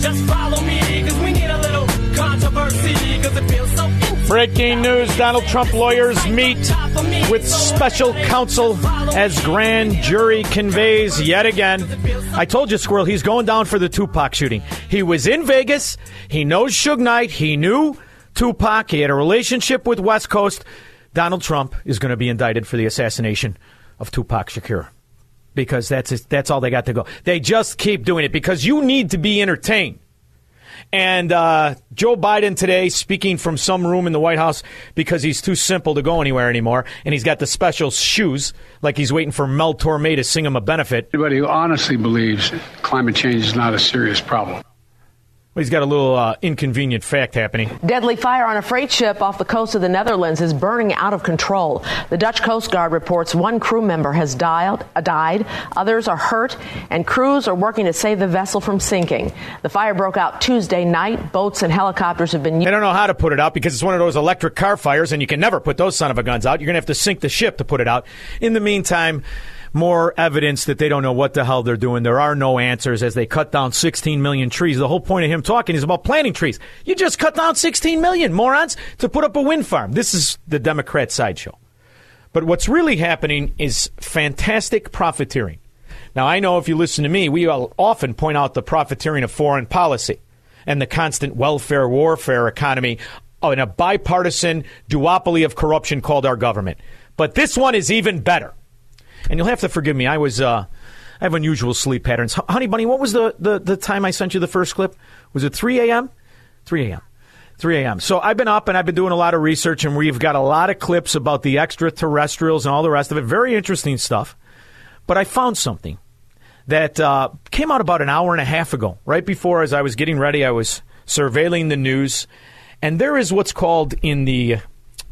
just follow me, because we need a little controversy, because it feels so intense. Breaking news, Donald Trump lawyers meet with special counsel as grand jury conveys yet again. I told you, Squirrel, he's going down for the Tupac shooting. He was in Vegas. He knows Suge Knight. He knew Tupac. He had a relationship with West Coast. Donald Trump is going to be indicted for the assassination of Tupac Shakur. Because that's all they got to go. They just keep doing it because you need to be entertained. And Joe Biden today speaking from some room in the White House because he's too simple to go anywhere anymore. And he's got the special shoes like he's waiting for Mel Torme to sing him a benefit. Anybody who honestly believes climate change is not a serious problem. Well, he's got a little inconvenient fact happening. Deadly fire on a freight ship off the coast of the Netherlands is burning out of control. The Dutch Coast Guard reports one crew member has died, others are hurt, and crews are working to save the vessel from sinking. The fire broke out Tuesday night. Boats and helicopters have been... They don't know how to put it out because it's one of those electric car fires, and you can never put those son of a guns out. You're going to have to sink the ship to put it out. In the meantime... more evidence that they don't know what the hell they're doing. There are no answers as they cut down 16 million trees. The whole point of him talking is about planting trees. You just cut down 16 million, morons, to put up a wind farm. This is the Democrat sideshow. But what's really happening is fantastic profiteering. Now, I know if you listen to me, we often point out the profiteering of foreign policy and the constant welfare warfare economy and a bipartisan duopoly of corruption called our government. But this one is even better. And you'll have to forgive me. I have unusual sleep patterns. Honey Bunny, what was the time I sent you the first clip? Was it 3 a.m.? 3 a.m. 3 a.m. So I've been up and I've been doing a lot of research, and we've got a lot of clips about the extraterrestrials and all the rest of it. Very interesting stuff. But I found something that came out about an hour and a half ago. Right before, as I was getting ready, I was surveilling the news. And there is what's called in the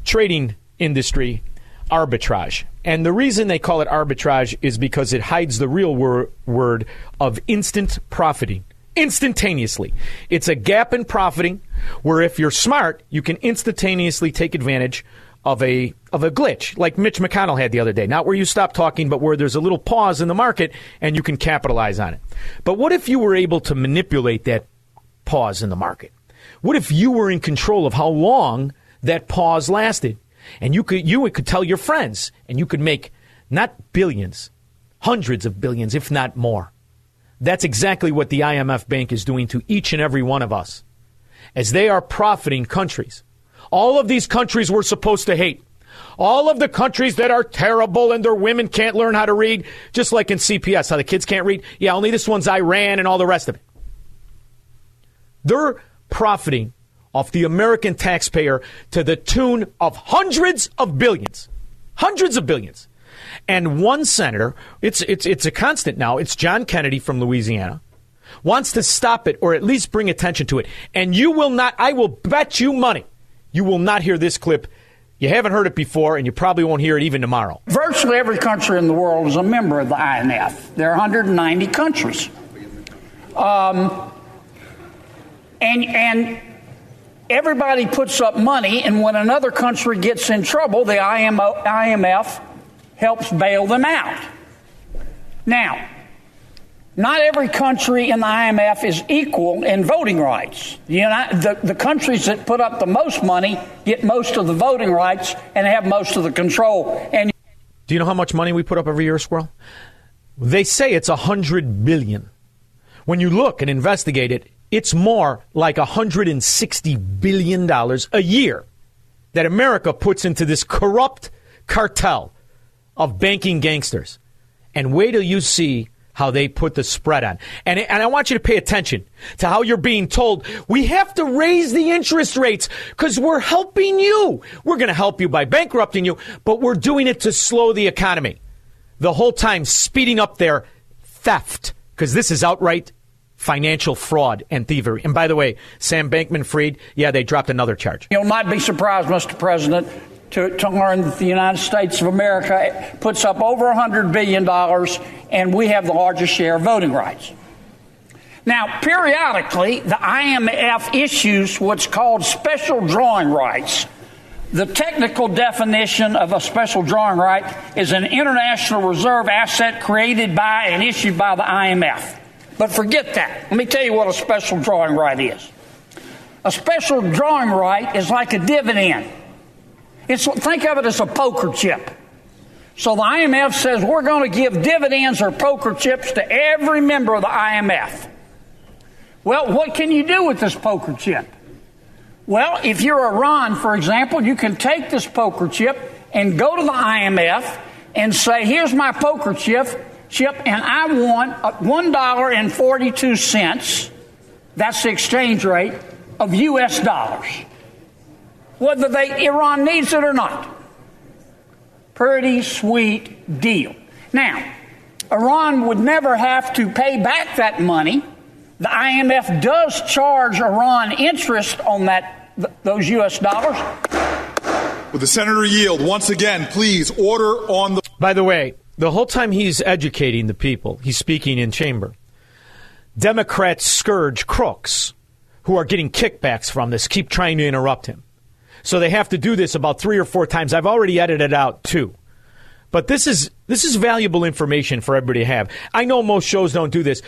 trading industry arbitrage. And the reason they call it arbitrage is because it hides the real word of instant profiting, instantaneously. It's a gap in profiting where if you're smart, you can instantaneously take advantage of a glitch like Mitch McConnell had the other day. Not where you stop talking, but where there's a little pause in the market and you can capitalize on it. But what if you were able to manipulate that pause in the market? What if you were in control of how long that pause lasted? And you could tell your friends, and you could make not billions, hundreds of billions, if not more. That's exactly what the IMF Bank is doing to each and every one of us, as they are profiting countries. All of these countries we're supposed to hate. All of the countries that are terrible and their women can't learn how to read, just like in CPS, how the kids can't read. Yeah, only this one's Iran and all the rest of it. They're profiting off the American taxpayer to the tune of hundreds of billions. And one senator, it's a constant now, it's John Kennedy from Louisiana, wants to stop it or at least bring attention to it. And you will not, I will bet you money, you will not hear this clip. You haven't heard it before, and you probably won't hear it even tomorrow. Virtually every country in the world is a member of the IMF. There are 190 countries. Everybody puts up money, and when another country gets in trouble, the IMF helps bail them out. Now, not every country in the IMF is equal in voting rights. The countries that put up the most money get most of the voting rights and have most of the control. And do you know how much money we put up every year, Squirrel? They say it's $100 billion. When you look and investigate it, it's more like $160 billion a year that America puts into this corrupt cartel of banking gangsters. And wait till you see how they put the spread on. And I want you to pay attention to how you're being told we have to raise the interest rates because we're helping you. We're going to help you by bankrupting you, but we're doing it to slow the economy. The whole time speeding up their theft, because this is outright financial fraud and thievery. And by the way, Sam Bankman-Fried, yeah, they dropped another charge. You'll not be surprised, Mr. President, to learn that the United States of America puts up over $100 billion and we have the largest share of voting rights. Now, periodically, the IMF issues what's called special drawing rights. The technical definition of a special drawing right is an international reserve asset created by and issued by the IMF. But forget that. Let me tell you what a special drawing right is. A special drawing right is like a dividend. Think of it as a poker chip. So the IMF says we're going to give dividends or poker chips to every member of the IMF. Well, what can you do with this poker chip? Well, if you're Iran, for example, you can take this poker chip and go to the IMF and say, here's my poker chip, and I want $1.42, that's the exchange rate, of U.S. dollars. Whether Iran needs it or not. Pretty sweet deal. Now, Iran would never have to pay back that money. The IMF does charge Iran interest on those U.S. dollars. Will the senator yield once again, please? Order on the... By the way, the whole time he's educating the people, he's speaking in chamber. Democrats scourge crooks who are getting kickbacks from this, keep trying to interrupt him. So they have to do this about 3 or 4 times. I've already edited out 2. But this is valuable information for everybody to have. I know most shows don't do this,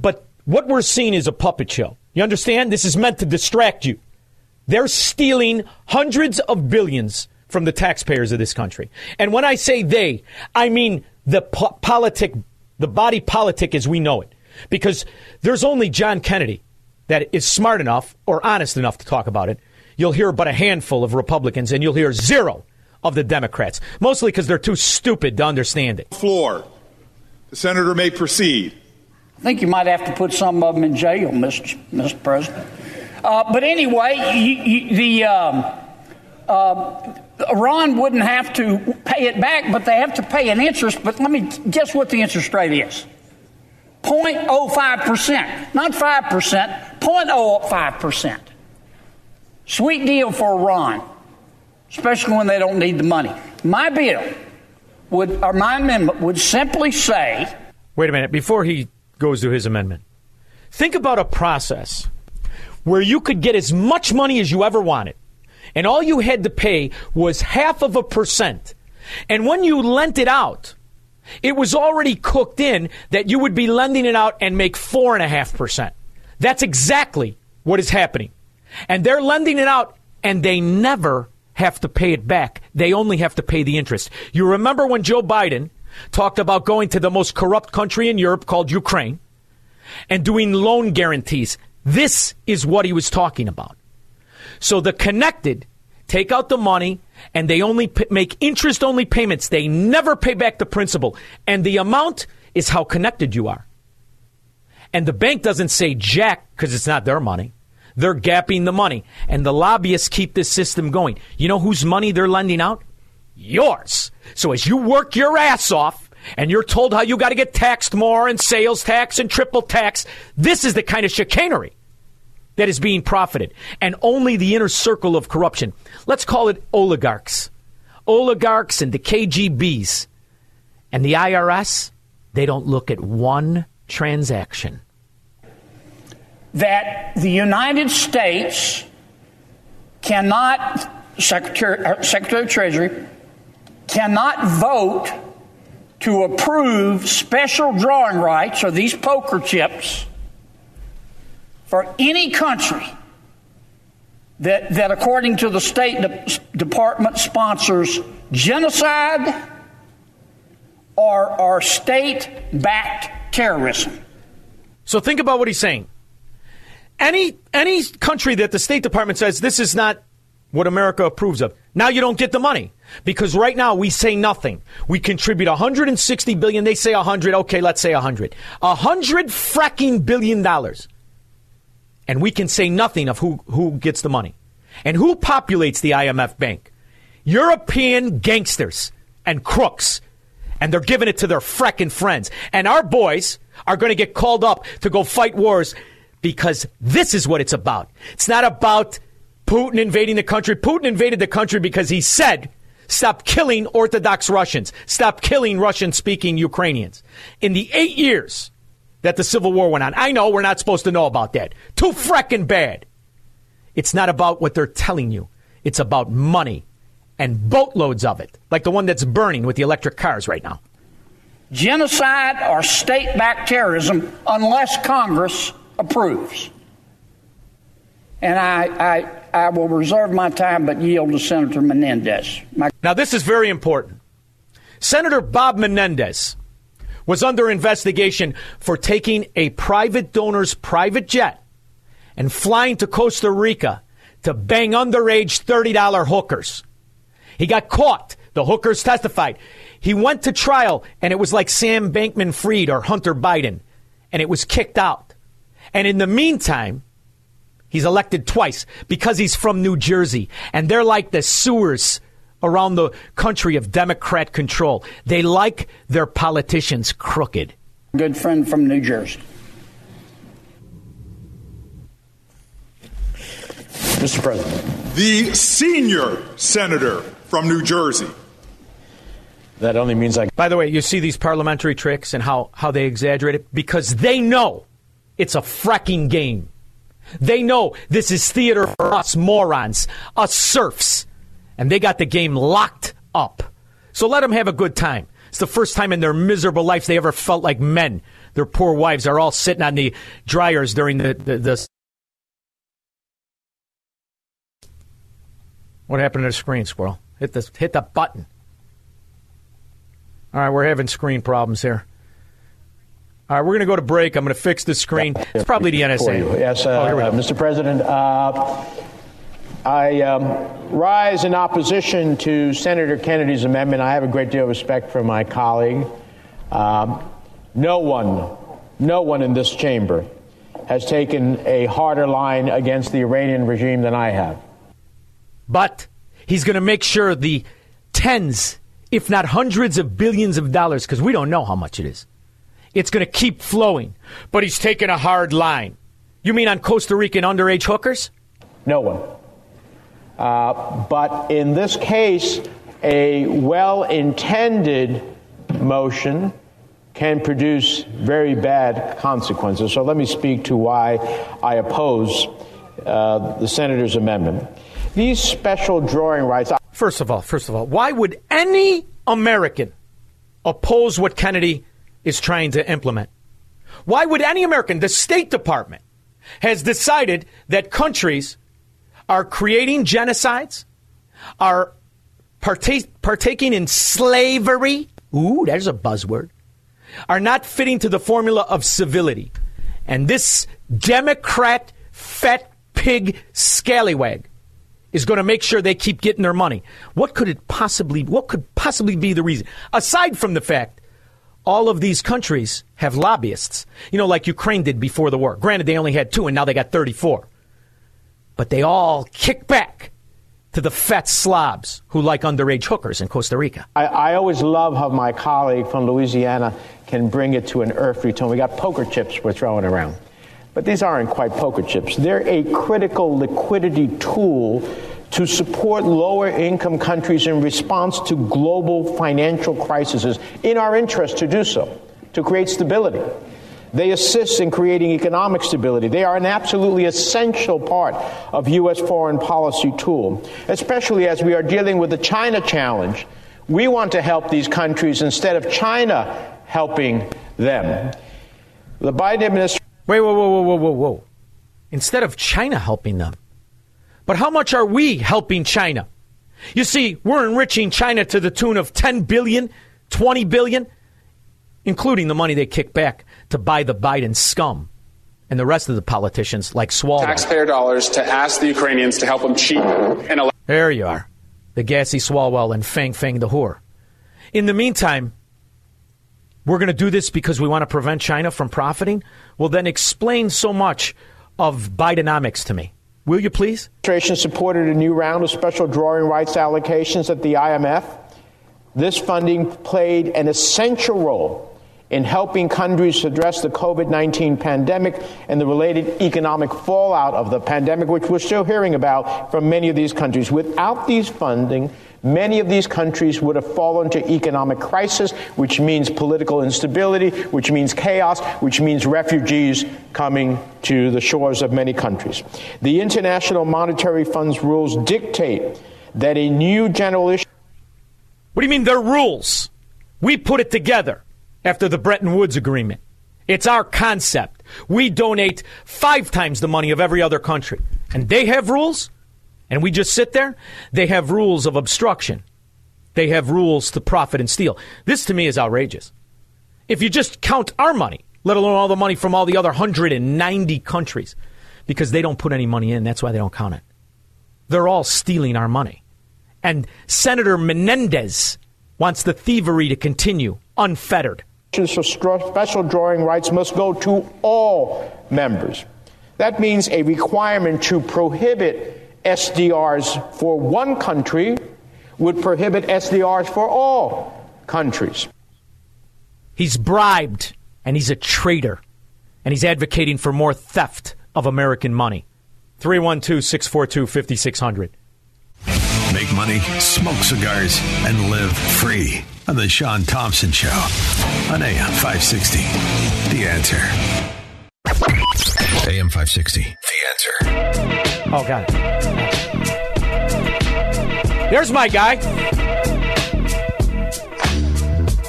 but what we're seeing is a puppet show. You understand? This is meant to distract you. They're stealing hundreds of billions from the taxpayers of this country. And when I say they, I mean the body politic as we know it. Because there's only John Kennedy that is smart enough or honest enough to talk about it. You'll hear but a handful of Republicans, and you'll hear 0 of the Democrats, mostly because they're too stupid to understand it. Floor. The senator may proceed. I think you might have to put some of them in jail, Mr. President. But anyway, Iran wouldn't have to pay it back, but they have to pay an interest. But let me guess what the interest rate is. 0.05%, not 5%, 0.05%. Sweet deal for Iran, especially when they don't need the money. My bill my amendment would simply say... Wait a minute, before he goes to his amendment, think about a process where you could get as much money as you ever wanted, and all you had to pay was 0.5%. And when you lent it out, it was already cooked in that you would be lending it out and make 4.5%. That's exactly what is happening. And they're lending it out, and they never have to pay it back. They only have to pay the interest. You remember when Joe Biden talked about going to the most corrupt country in Europe called Ukraine and doing loan guarantees. This is what he was talking about. So the connected take out the money, and they only make interest-only payments. They never pay back the principal. And the amount is how connected you are. And the bank doesn't say jack because it's not their money. They're gapping the money, and the lobbyists keep this system going. You know whose money they're lending out? Yours. So as you work your ass off, and you're told how you got to get taxed more and sales tax and triple tax, this is the kind of chicanery that is being profited, and only the inner circle of corruption. Let's call it oligarchs. Oligarchs and the KGBs and the IRS, they don't look at one transaction. That the United States cannot, Secretary of Treasury, cannot vote to approve special drawing rights or these poker chips for any country that according to the State Department, sponsors genocide or state-backed terrorism. So think about what he's saying. Any country that the State Department says this is not what America approves of, now you don't get the money. Because right now we say nothing. We contribute $160 billion. They say 100. Okay, let's say 100. $100 fracking billion. And we can say nothing of who gets the money. And who populates the IMF bank? European gangsters and crooks. And they're giving it to their fracking friends. And our boys are going to get called up to go fight wars because this is what it's about. It's not about Putin invading the country. Putin invaded the country because he said, stop killing Orthodox Russians. Stop killing Russian-speaking Ukrainians. In the 8 years that the Civil War went on, I know we're not supposed to know about that. Too frackin' bad. It's not about what they're telling you. It's about money and boatloads of it, like the one that's burning with the electric cars right now. Genocide or state-backed terrorism unless Congress approves. And I will reserve my time but yield to Senator Menendez. Now, this is very important. Senator Bob Menendez was under investigation for taking a private donor's private jet and flying to Costa Rica to bang underage $30 hookers. He got caught. The hookers testified. He went to trial, and it was like Sam Bankman-Fried or Hunter Biden, and it was kicked out. And in the meantime, he's elected twice because he's from New Jersey, and they're like the sewers around the country of Democrat control. They like their politicians crooked. Good friend from New Jersey. Mr. President. The senior senator from New Jersey. That only means I... By the way, you see these parliamentary tricks and how they exaggerate it? Because they know it's a fracking game. They know this is theater for us morons, us serfs. And they got the game locked up. So let them have a good time. It's the first time in their miserable life they ever felt like men. Their poor wives are all sitting on the dryers during the... What happened to the screen, Squirrel? Hit the button. All right, we're having screen problems here. All right, we're going to go to break. I'm going to fix this screen. It's probably the NSA. Yes, Mr. President, I rise in opposition to Senator Kennedy's amendment. I have a great deal of respect for my colleague. No one in this chamber has taken a harder line against the Iranian regime than I have. But he's going to make sure the tens, if not hundreds of billions of dollars, because we don't know how much it is, it's going to keep flowing. But he's taking a hard line. You mean on Costa Rican underage hookers? No one. But in this case, a well-intended motion can produce very bad consequences. So let me speak to why I oppose the senator's amendment. These special drawing rights... First of all, why would any American oppose what Kennedy is trying to implement? Why would any American... The State Department has decided that countries are creating genocides, are partaking in slavery... Ooh, there's a buzzword. ...are not fitting to the formula of civility. And this Democrat fat pig scallywag is going to make sure they keep getting their money. What could possibly be the reason? Aside from the fact all of these countries have lobbyists, you know, like Ukraine did before the war. Granted, they only had 2 and now they got 34. But they all kick back to the fat slobs who like underage hookers in Costa Rica. I always love how my colleague from Louisiana can bring it to an earthly tone. We got poker chips we're throwing around. But these aren't quite poker chips. They're a critical liquidity tool to support lower-income countries in response to global financial crises. In our interest to do so, to create stability. They assist in creating economic stability. They are an absolutely essential part of U.S. foreign policy tool, especially as we are dealing with the China challenge. We want to help these countries instead of China helping them. The Biden administration... Wait, whoa. Instead of China helping them. But how much are we helping China? You see, we're enriching China to the tune of $10 billion, $20 billion, including the money they kick back to buy the Biden scum. and the rest of the politicians like Swalwell. Taxpayer dollars to ask the Ukrainians to help them cheat and elect. There you are. The gassy Swalwell and Fang Fang the whore. In the meantime, we're going to do this because we want to prevent China from profiting? Well, then explain so much of Bidenomics to me. Will you please? The administration supported a new round of special drawing rights allocations at the IMF. This funding played an essential role in helping countries address the COVID-19 pandemic and the related economic fallout of the pandemic, which we're still hearing about from many of these countries. Without these funding, many of these countries would have fallen to economic crisis, which means political instability, which means chaos, which means refugees coming to the shores of many countries. The International Monetary Fund's rules dictate that a new general issue. What do you mean their rules? We put it together after the Bretton Woods Agreement. It's our concept. We donate 5 times the money of every other country. And they have rules? And we just sit there? They have rules of obstruction. They have rules to profit and steal. This, to me, is outrageous. If you just count our money, let alone all the money from all the other 190 countries, because they don't put any money in, that's why they don't count it. They're all stealing our money. And Senator Menendez wants the thievery to continue unfettered. So special drawing rights must go to all members. That means a requirement to prohibit SDRs for one country would prohibit SDRs for all countries. He's bribed, and he's a traitor, and he's advocating for more theft of American money. 312-642-5600. Make money, smoke cigars, and live free on the Sean Thompson Show on AM 560. The Answer. AM 560. The Answer. Oh, God. There's my guy.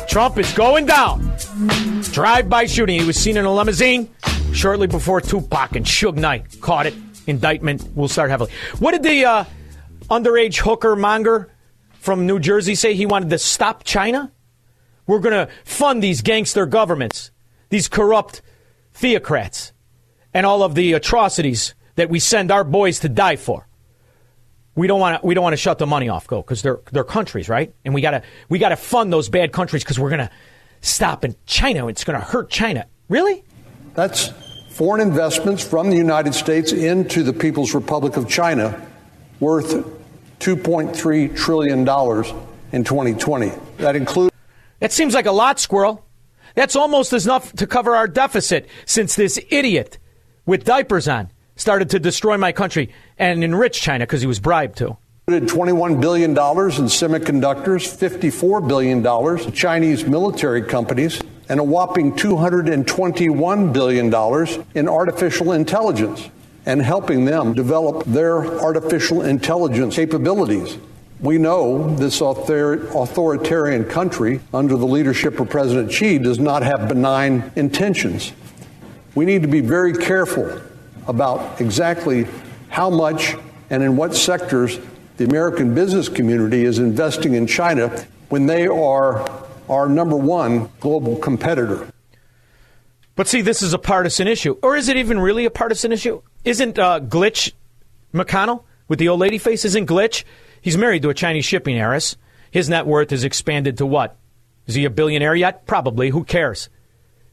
Trump is going down. Drive-by shooting. He was seen in a limousine shortly before Tupac and Suge Knight caught it. Indictment will start heavily. What did the underage hooker monger from New Jersey say? He wanted to stop China? We're going to fund these gangster governments, these corrupt theocrats, and all of the atrocities that we send our boys to die for. We don't want to shut the money off, because they're countries, right? And we gotta fund those bad countries because we're gonna stop in China. It's gonna hurt China. Really? That's foreign investments from the United States into the People's Republic of China, worth $2.3 trillion in 2020. That seems like a lot, Squirrel. That's almost enough to cover our deficit since this idiot with diapers on started to destroy my country and enrich China because he was bribed to. $21 billion in semiconductors, $54 billion to Chinese military companies, and a whopping $221 billion in artificial intelligence and helping them develop their artificial intelligence capabilities. We know this authoritarian country under the leadership of President Xi does not have benign intentions. We need to be very careful about exactly how much and in what sectors the American business community is investing in China when they are our number one global competitor. But see, this is a partisan issue. Or is it even really a partisan issue? Isn't Glitch McConnell with the old lady face? Isn't Glitch? He's married to a Chinese shipping heiress. His net worth is expanded to what? Is he a billionaire yet? Probably. Who cares?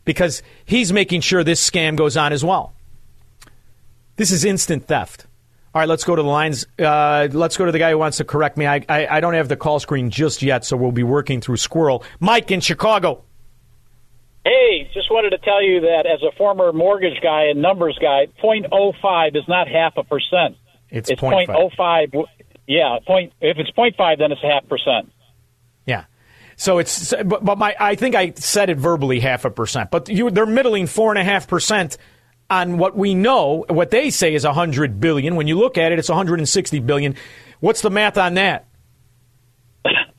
Because he's making sure this scam goes on as well. This is instant theft. All right, let's go to the lines. Let's go to the guy who wants to correct me. I don't have the call screen just yet, so we'll be working through Squirrel. Mike in Chicago. Hey, just wanted to tell you that as a former mortgage guy and numbers guy, 0.05 is not 0.5%. It's 0.05. Yeah, if it's 0.5, then it's 0.5%. Yeah. So it's but I think I said it verbally 0.5%. But they're middling 4.5%. on what we know, what they say is $100 billion. When you look at it, it's $160 billion. What's the math on that?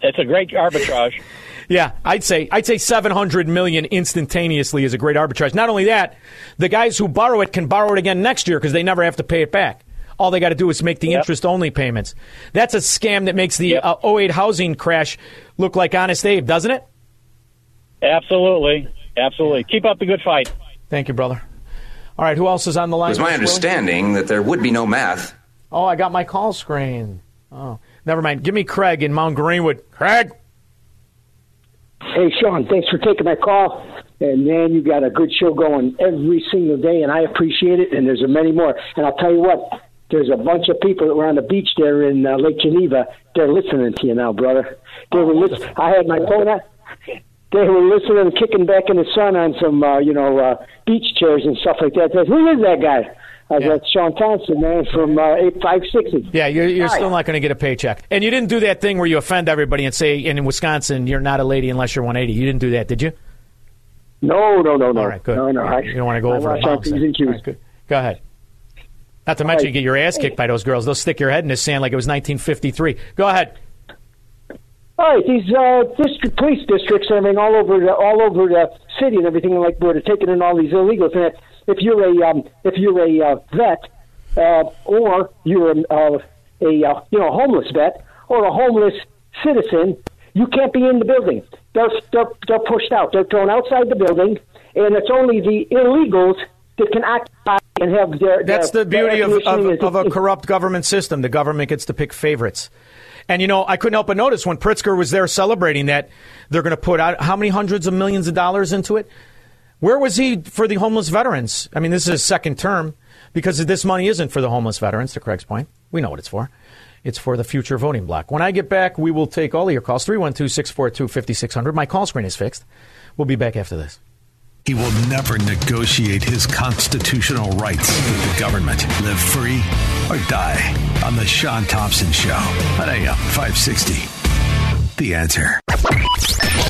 It's a great arbitrage. Yeah, I'd say $700 million instantaneously is a great arbitrage. Not only that, the guys who borrow it can borrow it again next year because they never have to pay it back. All they got to do is make the interest-only payments. That's a scam that makes the 08 housing crash look like Honest Abe, doesn't it? Absolutely. Keep up the good fight. Thank you, brother. All right, who else is on the line? It was my understanding that there would be no math. Oh, I got my call screen. Oh, never mind. Give me Craig in Mount Greenwood. Craig! Hey, Sean, thanks for taking my call. And, man, you got a good show going every single day, and I appreciate it, and there's many more. And I'll tell you what, there's a bunch of people that were on the beach there in Lake Geneva. They're listening to you now, brother. They were I had my phone out. They were listening, kicking back in the sun on some, beach chairs and stuff like that. They said, who is that guy? I was like, Sean Thompson, man, from 8560. Yeah, you're still not going to get a paycheck. And you didn't do that thing where you offend everybody and say, in Wisconsin, you're not a lady unless you're 180. You didn't do that, did you? No. All right, good. No. You don't want to go over it. Right, go ahead. Not to mention you get your ass kicked by those girls. They'll stick your head in the sand like it was 1953. Go ahead. All right, these police districts, I mean, all over the city and everything, like we're taking in all these illegals. And if you're a vet, or you're a homeless vet or a homeless citizen, you can't be in the building. They're pushed out. They're thrown outside the building, and it's only the illegals that can occupy and have their. That's the beauty of a corrupt government system. The government gets to pick favorites. And, I couldn't help but notice when Pritzker was there celebrating that they're going to put out how many hundreds of millions of dollars into it? Where was he for the homeless veterans? I mean, this is his second term because this money isn't for the homeless veterans, to Craig's point. We know what it's for. It's for the future voting bloc. When I get back, we will take all of your calls. 312-642-5600. My call screen is fixed. We'll be back after this. He will never negotiate his constitutional rights with the government. Live free or die on The Sean Thompson Show on AM 560. The Answer.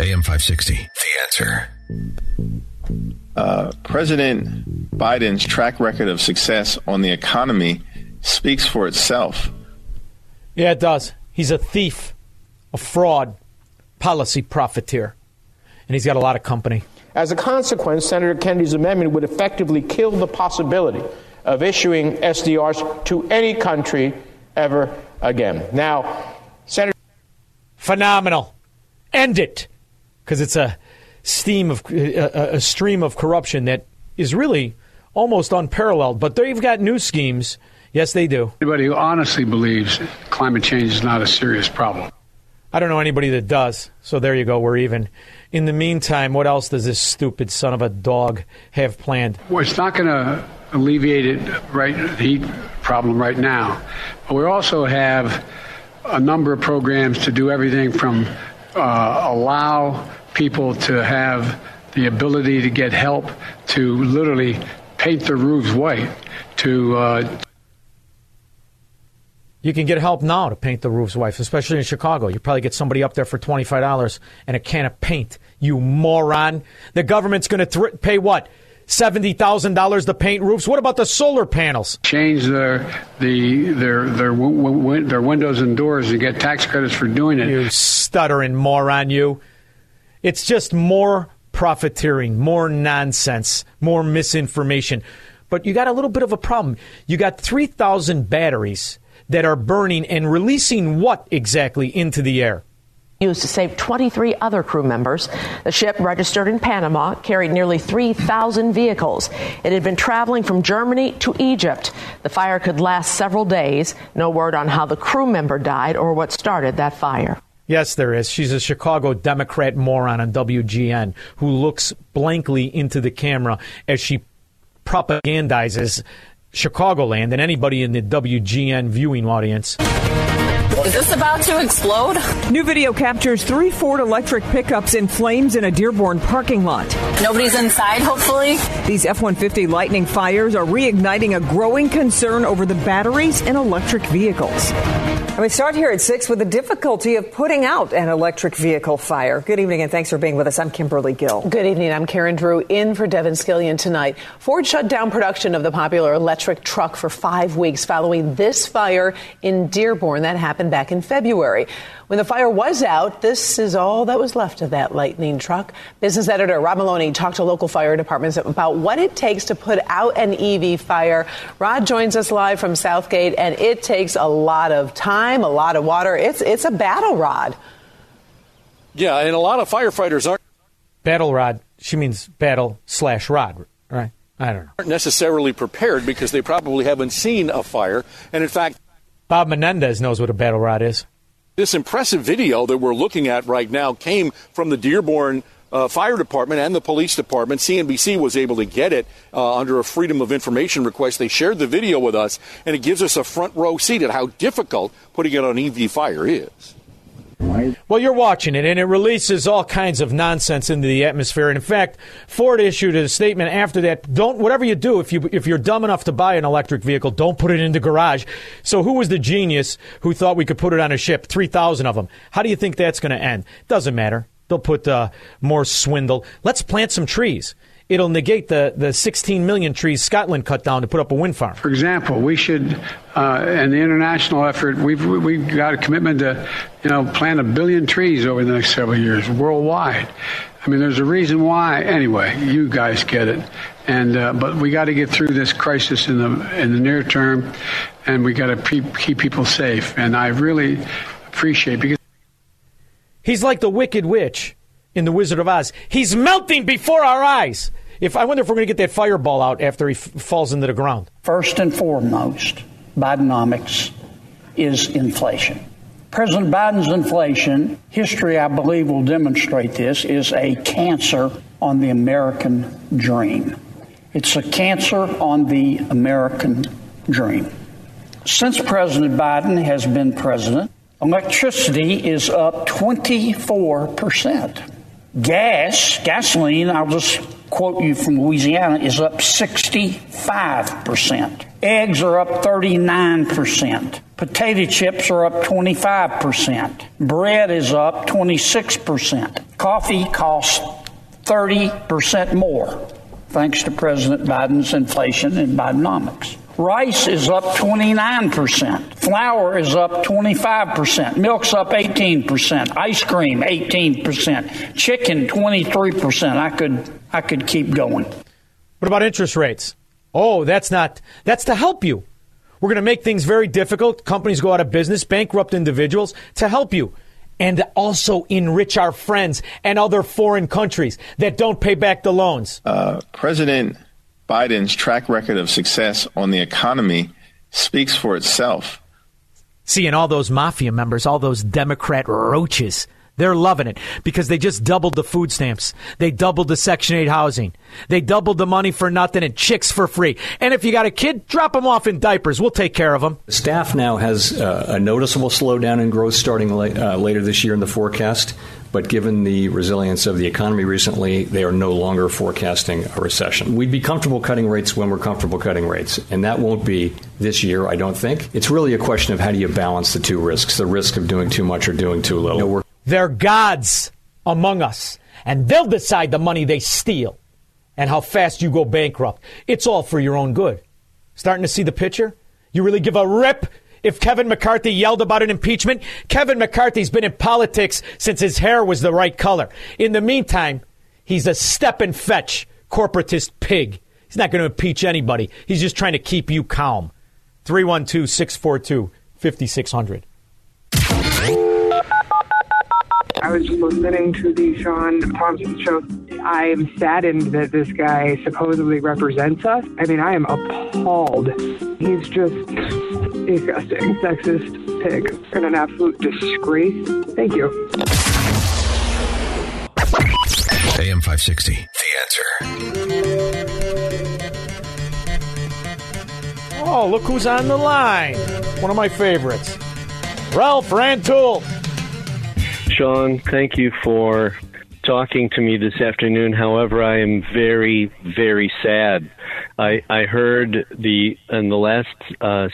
AM 560. The Answer. President Biden's track record of success on the economy speaks for itself. Yeah, it does. He's a thief, a fraud, policy profiteer, and he's got a lot of company. As a consequence, Senator Kennedy's amendment would effectively kill the possibility of issuing SDRs to any country ever again. Now, Senator... Phenomenal. End it. Because it's a stream of corruption that is really almost unparalleled. But they've got new schemes. Yes, they do. Anybody who honestly believes climate change is not a serious problem. I don't know anybody that does. So there you go. We're even. In the meantime, what else does this stupid son of a dog have planned? Well, it's not going to alleviate the heat problem right now. But we also have a number of programs to do everything from allow people to have the ability to get help to literally paint their roofs white to... You can get help now to paint the roofs white, especially in Chicago. You probably get somebody up there for $25 and a can of paint, you moron. The government's going to pay what? $70,000 to paint roofs? What about the solar panels? Change their windows and doors and get tax credits for doing it. You stuttering moron, you. It's just more profiteering, more nonsense, more misinformation. But you got a little bit of a problem. You got 3,000 batteries that are burning and releasing what exactly into the air? Used to save 23 other crew members. The ship, registered in Panama, carried nearly 3,000 vehicles. It had been traveling from Germany to Egypt. The fire could last several days. No word on how the crew member died or what started that fire. Yes, there is. She's a Chicago Democrat moron on WGN who looks blankly into the camera as she propagandizes Chicagoland and anybody in the WGN viewing audience. Is this about to explode? New video captures 3 Ford electric pickups in flames in a Dearborn parking lot. Nobody's inside, hopefully. These F-150 lightning fires are reigniting a growing concern over the batteries in electric vehicles. And we start here at 6 with the difficulty of putting out an electric vehicle fire. Good evening and thanks for being with us. I'm Kimberly Gill. Good evening. I'm Karen Drew in for Devin Scillian tonight. Ford shut down production of the popular electric truck for 5 weeks following this fire in Dearborn. That happened back in February. When the fire was out, this is all that was left of that lightning truck. Business editor Rob Maloney talked to local fire departments about what it takes to put out an EV fire. Rod joins us live from Southgate, and it takes a lot of time, a lot of water. It's a battle rod. Yeah, and a lot of firefighters aren't. Battle rod. She means battle / rod, right? I don't know. Aren't necessarily prepared because they probably haven't seen a fire. And in fact, Bob Menendez knows what a battle rod is. This impressive video that we're looking at right now came from the Dearborn Fire Department and the police department. CNBC was able to get it under a Freedom of Information request. They shared the video with us, and it gives us a front row seat at how difficult putting out an EV fire is. Well, you're watching it, and it releases all kinds of nonsense into the atmosphere. And in fact, Ford issued a statement after that. Don't, whatever you do, if you're dumb enough to buy an electric vehicle, don't put it in the garage. So who was the genius who thought we could put it on a ship? 3,000 of them. How do you think that's going to end? Doesn't matter. They'll put more swindle. Let's plant some trees. It'll negate the 16 million trees Scotland cut down to put up a wind farm. For example, we should, in the international effort, we've got a commitment to, plant 1 billion trees over the next several years worldwide. I mean, there's a reason why. Anyway, you guys get it. And but we got to get through this crisis in the near term, and we got to keep people safe. And I really appreciate because he's like the Wicked Witch in The Wizard of Oz. He's melting before our eyes. I wonder if we're going to get that fireball out after he falls into the ground. First and foremost, Bidenomics is inflation. President Biden's inflation, history, I believe, will demonstrate this, is a cancer on the American dream. It's a cancer on the American dream. Since President Biden has been president, electricity is up 24%. Gasoline, I'll just quote you from Louisiana, is up 65%. Eggs are up 39%. Potato chips are up 25%. Bread is up 26%. Coffee costs 30% more, thanks to President Biden's inflation and Bidenomics. Rice is up 29%. Flour is up 25%. Milk's up 18%. Ice cream, 18%. Chicken, 23%. I could keep going. What about interest rates? Oh, that's to help you. We're going to make things very difficult. Companies go out of business, bankrupt individuals to help you. And also enrich our friends and other foreign countries that don't pay back the loans. President Biden's track record of success on the economy speaks for itself. See, and all those mafia members, all those Democrat roaches, they're loving it because they just doubled the food stamps. They doubled the Section 8 housing. They doubled the money for nothing and chicks for free. And if you got a kid, drop them off in diapers. We'll take care of them. Staff now has a noticeable slowdown in growth starting later this year in the forecast. But given the resilience of the economy recently, they are no longer forecasting a recession. We'd be comfortable cutting rates when we're comfortable cutting rates, and that won't be this year, I don't think. It's really a question of how do you balance the two risks, the risk of doing too much or doing too little. They're gods among us, and they'll decide the money they steal and how fast you go bankrupt. It's all for your own good. Starting to see the picture? You really give a rip? If Kevin McCarthy yelled about an impeachment, Kevin McCarthy's been in politics since his hair was the right color. In the meantime, he's a step and fetch corporatist pig. He's not going to impeach anybody. He's just trying to keep you calm. 312-642-5600. I was listening to the Sean Thompson show. I am saddened that this guy supposedly represents us. I mean, I am appalled. He's just disgusting, sexist pig, and an absolute disgrace. Thank you. AM 560, The Answer. Oh, look who's on the line. One of my favorites. Ralph Rantoul. Sean, thank you for talking to me this afternoon. However, I am very, very sad. I heard in the last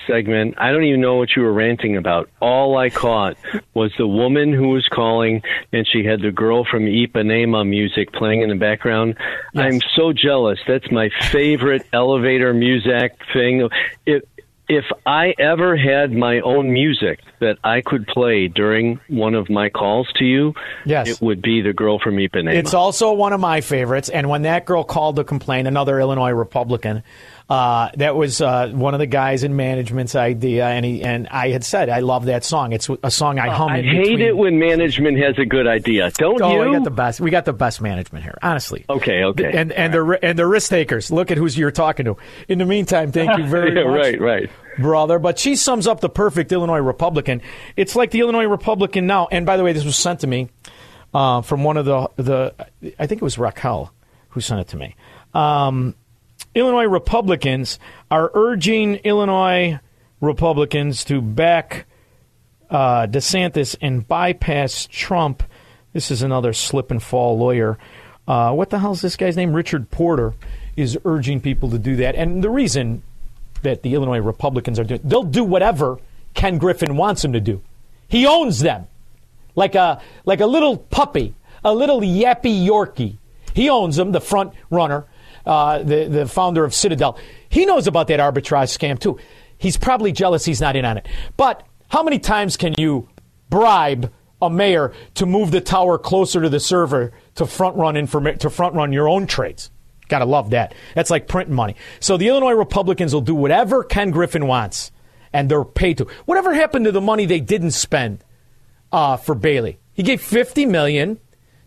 segment, I don't even know what you were ranting about. All I caught was the woman who was calling, and she had the Girl from Ipanema music playing in the background. Yes. I'm so jealous. That's my favorite elevator music thing. If I ever had my own music that I could play during one of my calls to you, yes, it would be the Girl from Ipanema. It's also one of my favorites. And when that girl called to complain, another Illinois Republican, That was one of the guys in management's idea, and I had said I love that song. It's a song I hum. I hate it when management has a good idea. Don't you? We got the best. We got the best management here, honestly. Okay. And the risk takers. Look at who you're talking to. In the meantime, thank you very much. Right, brother. But she sums up the perfect Illinois Republican. It's like the Illinois Republican now. And by the way, this was sent to me from one of the. I think it was Raquel who sent it to me. Illinois Republicans are urging Illinois Republicans to back DeSantis and bypass Trump. This is another slip and fall lawyer. What the hell is this guy's name? Richard Porter is urging people to do that. And the reason that the Illinois Republicans are doing, they'll do whatever Ken Griffin wants them to do. He owns them like a little puppy, a little yappy Yorkie. He owns them, the front runner. The founder of Citadel. He knows about that arbitrage scam, too. He's probably jealous he's not in on it. But how many times can you bribe a mayor to move the tower closer to the server to front run your own trades? Got to love that. That's like printing money. So the Illinois Republicans will do whatever Ken Griffin wants, and they're paid to. Whatever happened to the money they didn't spend for Bailey? He gave $50 million.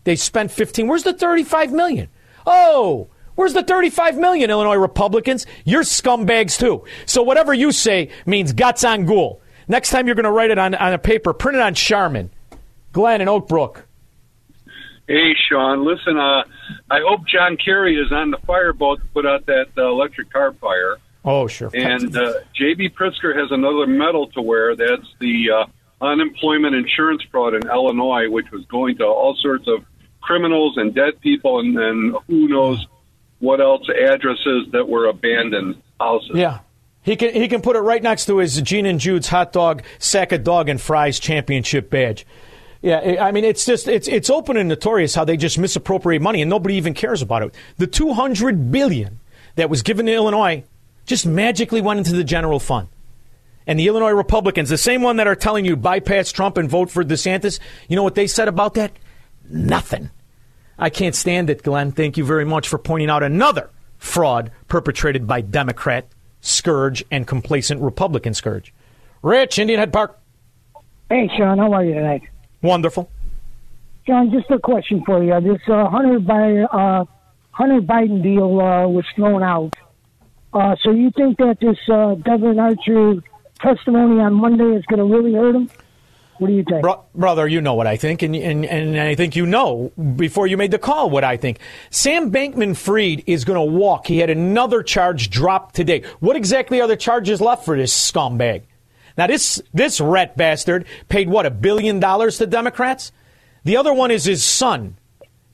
They spent $15. Where's the $35 million? Oh, where's the $35 million, Illinois Republicans? You're scumbags, too. So whatever you say means guts on ghoul. Next time you're going to write it on a paper, print it on Charmin. Glenn in Oak Brook. Hey, Sean. Listen, I hope John Kerry is on the fireboat to put out that electric car fire. Oh, sure. And J.B. Pritzker has another medal to wear. That's the unemployment insurance fraud in Illinois, which was going to all sorts of criminals and dead people and who knows what else, addresses that were abandoned houses. Yeah. He can put it right next to his Gene and Jude's hot dog, sack of dog and fries championship badge. Yeah, I mean, it's just it's open and notorious how they just misappropriate money and nobody even cares about it. The $200 billion that was given to Illinois just magically went into the general fund. And the Illinois Republicans, the same one that are telling you bypass Trump and vote for DeSantis, you know what they said about that? Nothing. I can't stand it, Glenn. Thank you very much for pointing out another fraud perpetrated by Democrat scourge and complacent Republican scourge. Rich, Indian Head Park. Hey, Sean. How are you tonight? Wonderful. John, just a question for you. This Hunter Biden deal was thrown out. So you think that this Devin Archer testimony on Monday is going to really hurt him? What do you think? Brother, you know what I think, and I think you know before you made the call what I think. Sam Bankman-Fried is going to walk. He had another charge dropped today. What exactly are the charges left for this scumbag? Now, this rat bastard paid, what, $1 billion to Democrats? The other one is his son.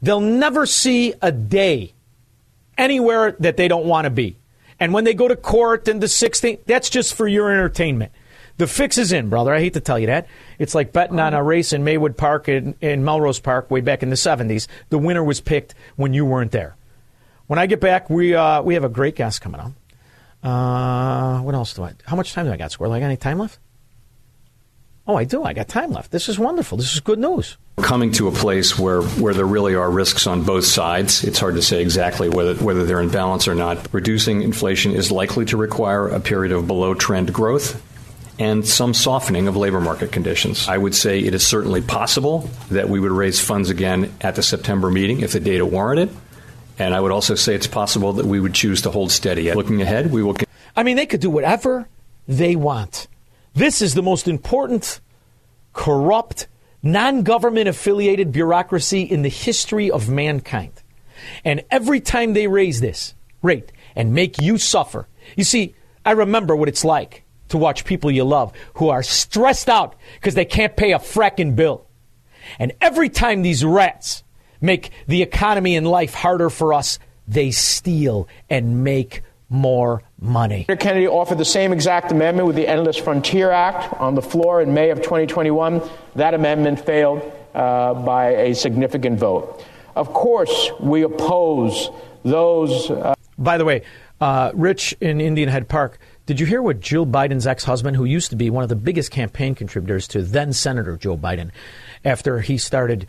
They'll never see a day anywhere that they don't want to be. And when they go to court and the 16th, that's just for your entertainment. The fix is in, brother. I hate to tell you that. It's like betting on a race in Maywood Park in Melrose Park way back in the 70s. The winner was picked when you weren't there. When I get back, we have a great guest coming on. What else do I? How much time do I got, Squirrel? I got any time left? Oh, I do. I got time left. This is wonderful. This is good news. Coming to a place where there really are risks on both sides. It's hard to say exactly whether they're in balance or not. Reducing inflation is likely to require a period of below-trend growth and some softening of labor market conditions. I would say it is certainly possible that we would raise funds again at the September meeting if the data warranted. And I would also say it's possible that we would choose to hold steady. Looking ahead, we will... I mean, they could do whatever they want. This is the most important, corrupt, non-government affiliated bureaucracy in the history of mankind. And every time they raise this rate and make you suffer... You see, I remember what it's like to watch people you love who are stressed out because they can't pay a fracking bill. And every time these rats make the economy and life harder for us, they steal and make more money. Kennedy offered the same exact amendment with the Endless Frontier Act on the floor in May of 2021. That amendment failed by a significant vote. Of course, we oppose those... By the way, Rich in Indian Head Park, did you hear what Jill Biden's ex-husband, who used to be one of the biggest campaign contributors to then Senator Joe Biden, after he started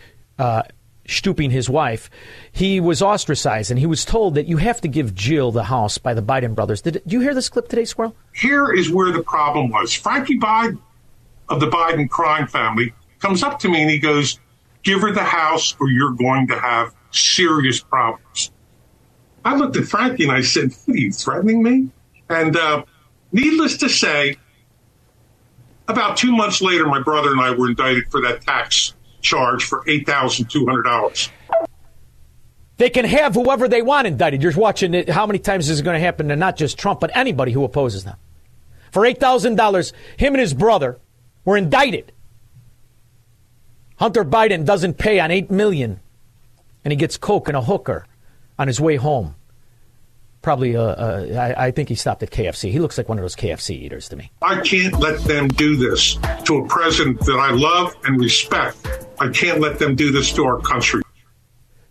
stooping his wife, he was ostracized, and he was told that you have to give Jill the house by the Biden brothers. Did you hear this clip today, Swirl? Here is where the problem was. Frankie Biden of the Biden crime family comes up to me and he goes, give her the house or you're going to have serious problems. I looked at Frankie and I said, what, are you threatening me? And needless to say, about 2 months later, my brother and I were indicted for that tax charge for $8,200. They can have whoever they want indicted. You're watching it. How many times is it going to happen to not just Trump, but anybody who opposes them? For $8,000, him and his brother were indicted. Hunter Biden doesn't pay on $8 million, and he gets coke and a hooker on his way home. Probably, I think he stopped at KFC. He looks like one of those KFC eaters to me. I can't let them do this to a president that I love and respect. I can't let them do this to our country.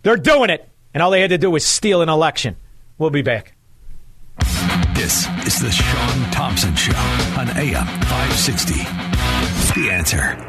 They're doing it. And all they had to do was steal an election. We'll be back. This is the Sean Thompson Show on AM 560. The Answer.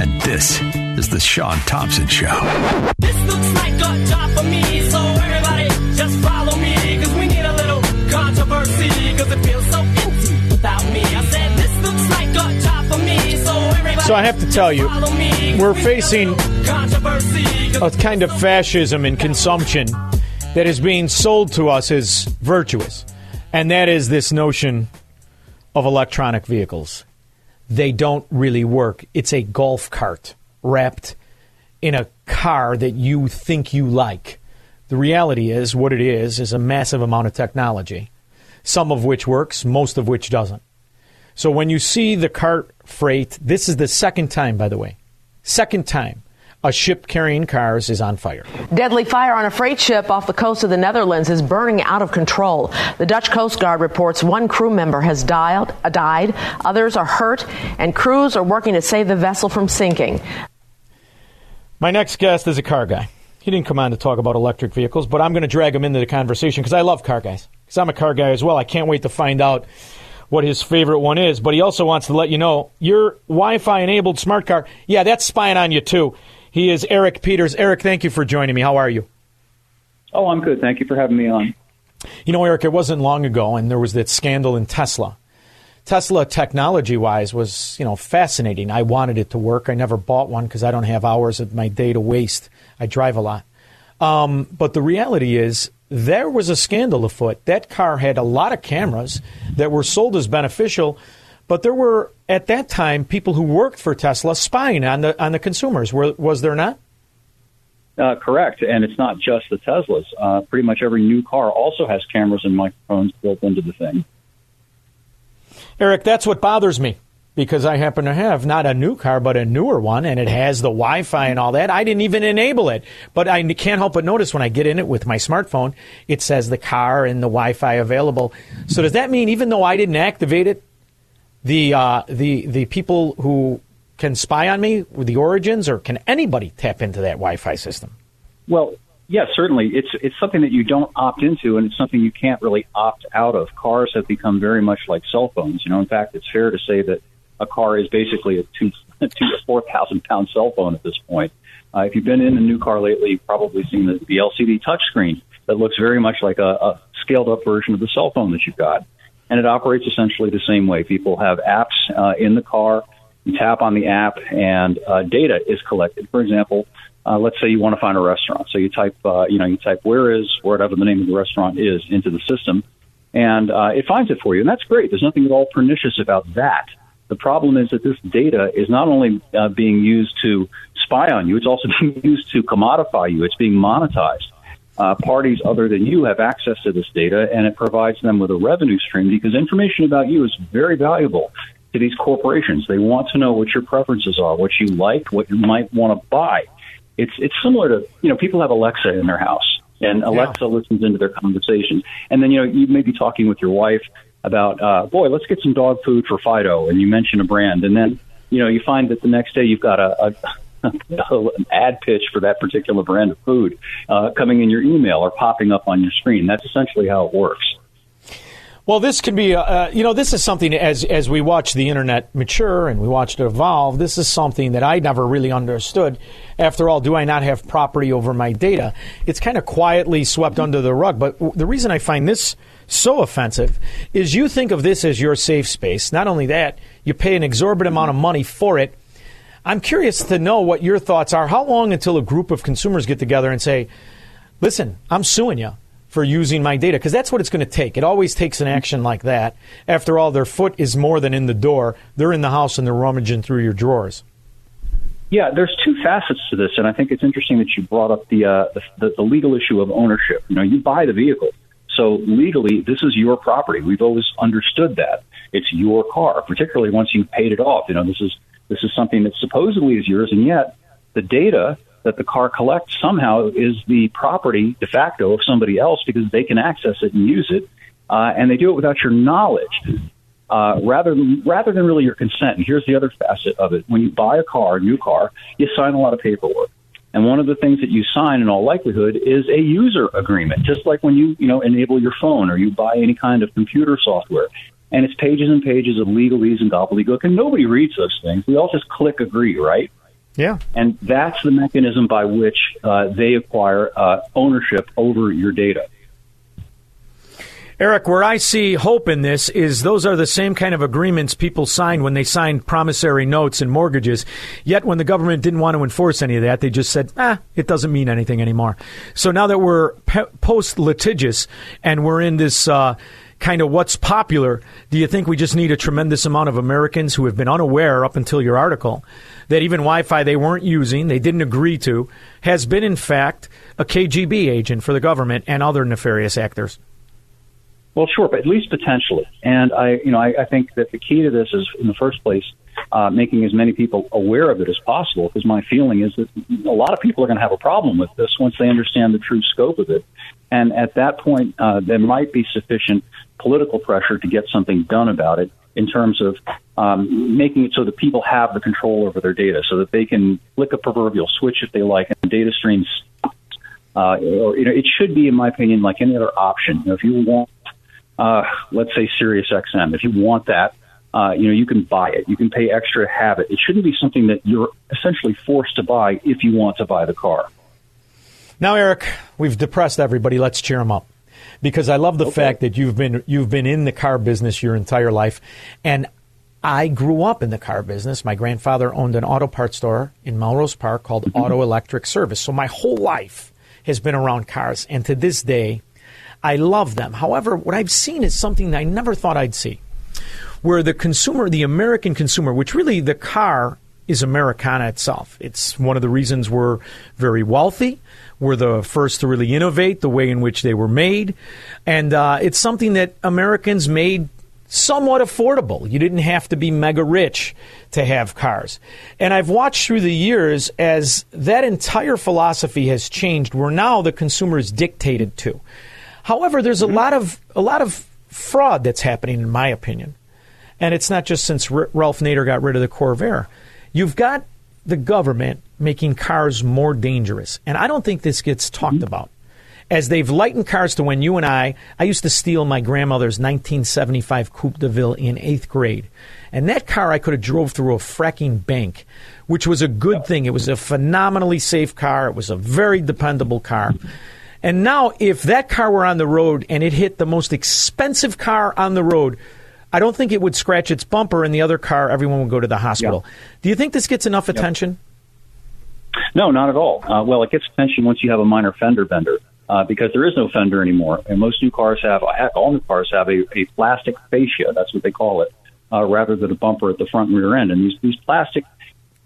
And this is The Sean Thompson Show. This looks like a job for me, so everybody just follow me, because we need a little controversy, because it feels so empty. So I have to tell you, we're facing a kind of fascism in consumption that is being sold to us as virtuous. And that is this notion of electronic vehicles. They don't really work. It's a golf cart wrapped in a car that you think you like. The reality is what it is a massive amount of technology, some of which works, most of which doesn't. So when you see the cart freight, this is the second time, by the way, a ship carrying cars is on fire. Deadly fire on a freight ship off the coast of the Netherlands is burning out of control. The Dutch Coast Guard reports one crew member has died, others are hurt, and crews are working to save the vessel from sinking. My next guest is a car guy. He didn't come on to talk about electric vehicles, but I'm going to drag him into the conversation because I love car guys. Because I'm a car guy as well. I can't wait to find out what his favorite one is. But he also wants to let you know your Wi-Fi-enabled smart car, yeah, that's spying on you too. He is Eric Peters. Eric, thank you for joining me. How are you? Oh, I'm good. Thank you for having me on. You know, Eric, it wasn't long ago, and there was that scandal in Tesla. Tesla, technology-wise, was, you know, fascinating. I wanted it to work. I never bought one because I don't have hours of my day to waste. I drive a lot. But the reality is there was a scandal afoot. That car had a lot of cameras that were sold as beneficial, but there were, at that time, people who worked for Tesla spying on the consumers. Was there not? Correct. And it's not just the Teslas. Pretty much every new car also has cameras and microphones built into the thing. Eric, that's what bothers me, because I happen to have not a new car, but a newer one, and it has the Wi-Fi and all that. I didn't even enable it, but I can't help but notice when I get in it with my smartphone, it says the car and the Wi-Fi available. So does that mean even though I didn't activate it, the people who can spy on me, the origins, or can anybody tap into that Wi-Fi system? Well, yes, certainly. It's something that you don't opt into, and it's something you can't really opt out of. Cars have become very much like cell phones. You know, in fact, it's fair to say that a car is basically a 4,000-pound cell phone at this point. If you've been in a new car lately, you've probably seen the LCD touchscreen that looks very much like a scaled-up version of the cell phone that you've got, and it operates essentially the same way. People have apps in the car. You tap on the app, and data is collected. For example, let's say you want to find a restaurant. So you type, wherever the name of the restaurant is into the system, and it finds it for you. And that's great. There's nothing at all pernicious about that. The problem is that this data is not only being used to spy on you, it's also being used to commodify you. It's being monetized. Parties other than you have access to this data, and it provides them with a revenue stream because information about you is very valuable to these corporations. They want to know what your preferences are, what you like, what you might want to buy. It's similar to, you know, people have Alexa in their house. and Alexa listens into their conversations. And then, you know, you may be talking with your wife about, boy, let's get some dog food for Fido, and you mention a brand. And then, you know, you find that the next day you've got an ad pitch for that particular brand of food coming in your email or popping up on your screen. That's essentially how it works. Well, this could be, you know, this is something as we watch the internet mature and we watch it evolve, this is something that I never really understood. After all, do I not have property over my data? It's kind of quietly swept under the rug. But the reason I find this so offensive is you think of this as your safe space. Not only that, you pay an exorbitant amount of money for it. I'm curious to know what your thoughts are. How long until a group of consumers get together and say, listen, I'm suing you for using my data? Because that's what it's going to take. It always takes an action like that. After all, their foot is more than in the door. They're in the house and they're rummaging through your drawers. Yeah, there's two facets to this, and I think it's interesting that you brought up the legal issue of ownership. You know, you buy the vehicle, so legally this is your property. We've always understood that it's your car, particularly once you've paid it off. You know, this is something that supposedly is yours, and yet the data that the car collects somehow is the property de facto of somebody else because they can access it and use it, and they do it without your knowledge, rather than really your consent. And here's the other facet of it. When you buy a car, a new car, you sign a lot of paperwork. And one of the things that you sign in all likelihood is a user agreement, just like when you enable your phone or you buy any kind of computer software. And it's pages and pages of legalese and gobbledygook, and nobody reads those things. We all just click agree, right? Yeah. And that's the mechanism by which they acquire ownership over your data. Eric, where I see hope in this is those are the same kind of agreements people signed when they signed promissory notes and mortgages. Yet when the government didn't want to enforce any of that, they just said, it doesn't mean anything anymore. So now that we're post-litigious and we're in this kind of what's popular, do you think we just need a tremendous amount of Americans who have been unaware up until your article that even Wi-Fi they weren't using, they didn't agree to, has been in fact a KGB agent for the government and other nefarious actors? Well, sure, but at least potentially. And I think that the key to this is, in the first place, making as many people aware of it as possible, because my feeling is that a lot of people are going to have a problem with this once they understand the true scope of it. And at that point, there might be sufficient political pressure to get something done about it in terms of making it so that people have the control over their data, so that they can flick a proverbial switch if they like, and data streams. It should be, in my opinion, like any other option. You know, if you want, let's say SiriusXM, if you want that, you can buy it. You can pay extra to have it. It shouldn't be something that you're essentially forced to buy if you want to buy the car. Now, Eric, we've depressed everybody. Let's cheer them up, because I love the fact that you've been in the car business your entire life, and I grew up in the car business. My grandfather owned an auto parts store in Melrose Park called Auto Electric Service. So my whole life has been around cars, and to this day, I love them. However, what I've seen is something that I never thought I'd see, where the consumer, the American consumer, which really the car is Americana itself. It's one of the reasons we're very wealthy. We're the first to really innovate the way in which they were made. And it's something that Americans made somewhat affordable. You didn't have to be mega rich to have cars. And I've watched through the years as that entire philosophy has changed, where now the consumer is dictated to. However, there's a lot of fraud that's happening, in my opinion. And it's not just since Ralph Nader got rid of the Corvair. You've got the government making cars more dangerous. And I don't think this gets talked about. As they've lightened cars to when you and I used to steal my grandmother's 1975 Coupe DeVille in 8th grade. And that car I could have drove through a fracking bank, which was a good thing. It was a phenomenally safe car. It was a very dependable car. And now if that car were on the road and it hit the most expensive car on the road, I don't think it would scratch its bumper, and the other car, everyone would go to the hospital. Yeah. Do you think this gets enough attention? No, not at all. Well, it gets attention once you have a minor fender bender, because there is no fender anymore. And most new cars have, all new cars have a plastic fascia, that's what they call it, rather than a bumper at the front and rear end. And these plastic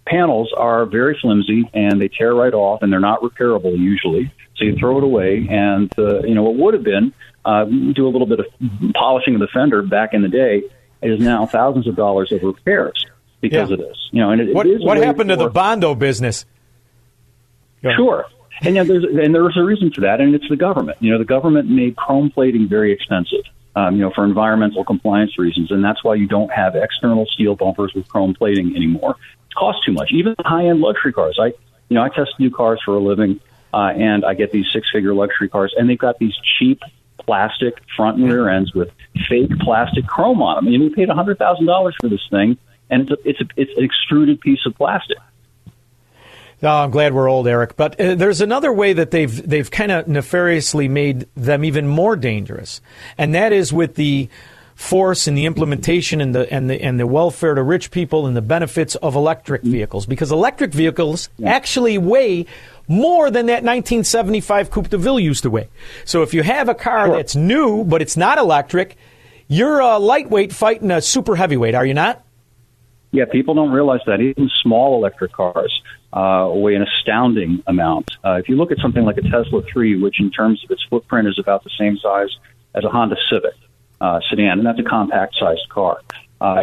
panels are very flimsy, and they tear right off, and they're not repairable usually. So you throw it away, and what would have been do a little bit of polishing of the fender back in the day is now thousands of dollars of repairs because of this. You know, and what happened to the Bondo business? Sure. And yeah, there's a reason for that, and it's the government. You know, the government made chrome plating very expensive, you know, for environmental compliance reasons, and that's why you don't have external steel bumpers with chrome plating anymore. It costs too much. Even high-end luxury cars. I test new cars for a living, and I get these six-figure luxury cars, and they've got these cheap plastic front and rear ends with fake plastic chrome on them. And we paid $100,000 for this thing, and it's an extruded piece of plastic. Oh, I'm glad we're old, Eric. But there's another way that they've kind of nefariously made them even more dangerous, and that is with the force and the implementation and the welfare to rich people and the benefits of electric vehicles, because electric vehicles actually weigh more than that 1975 Coupe DeVille used to weigh. So if you have a car that's new but it's not electric, you're a lightweight fighting a super heavyweight, are you not? Yeah, people don't realize that. Even small electric cars weigh an astounding amount. If you look at something like a Tesla 3, which in terms of its footprint is about the same size as a Honda Civic sedan, and that's a compact-sized car,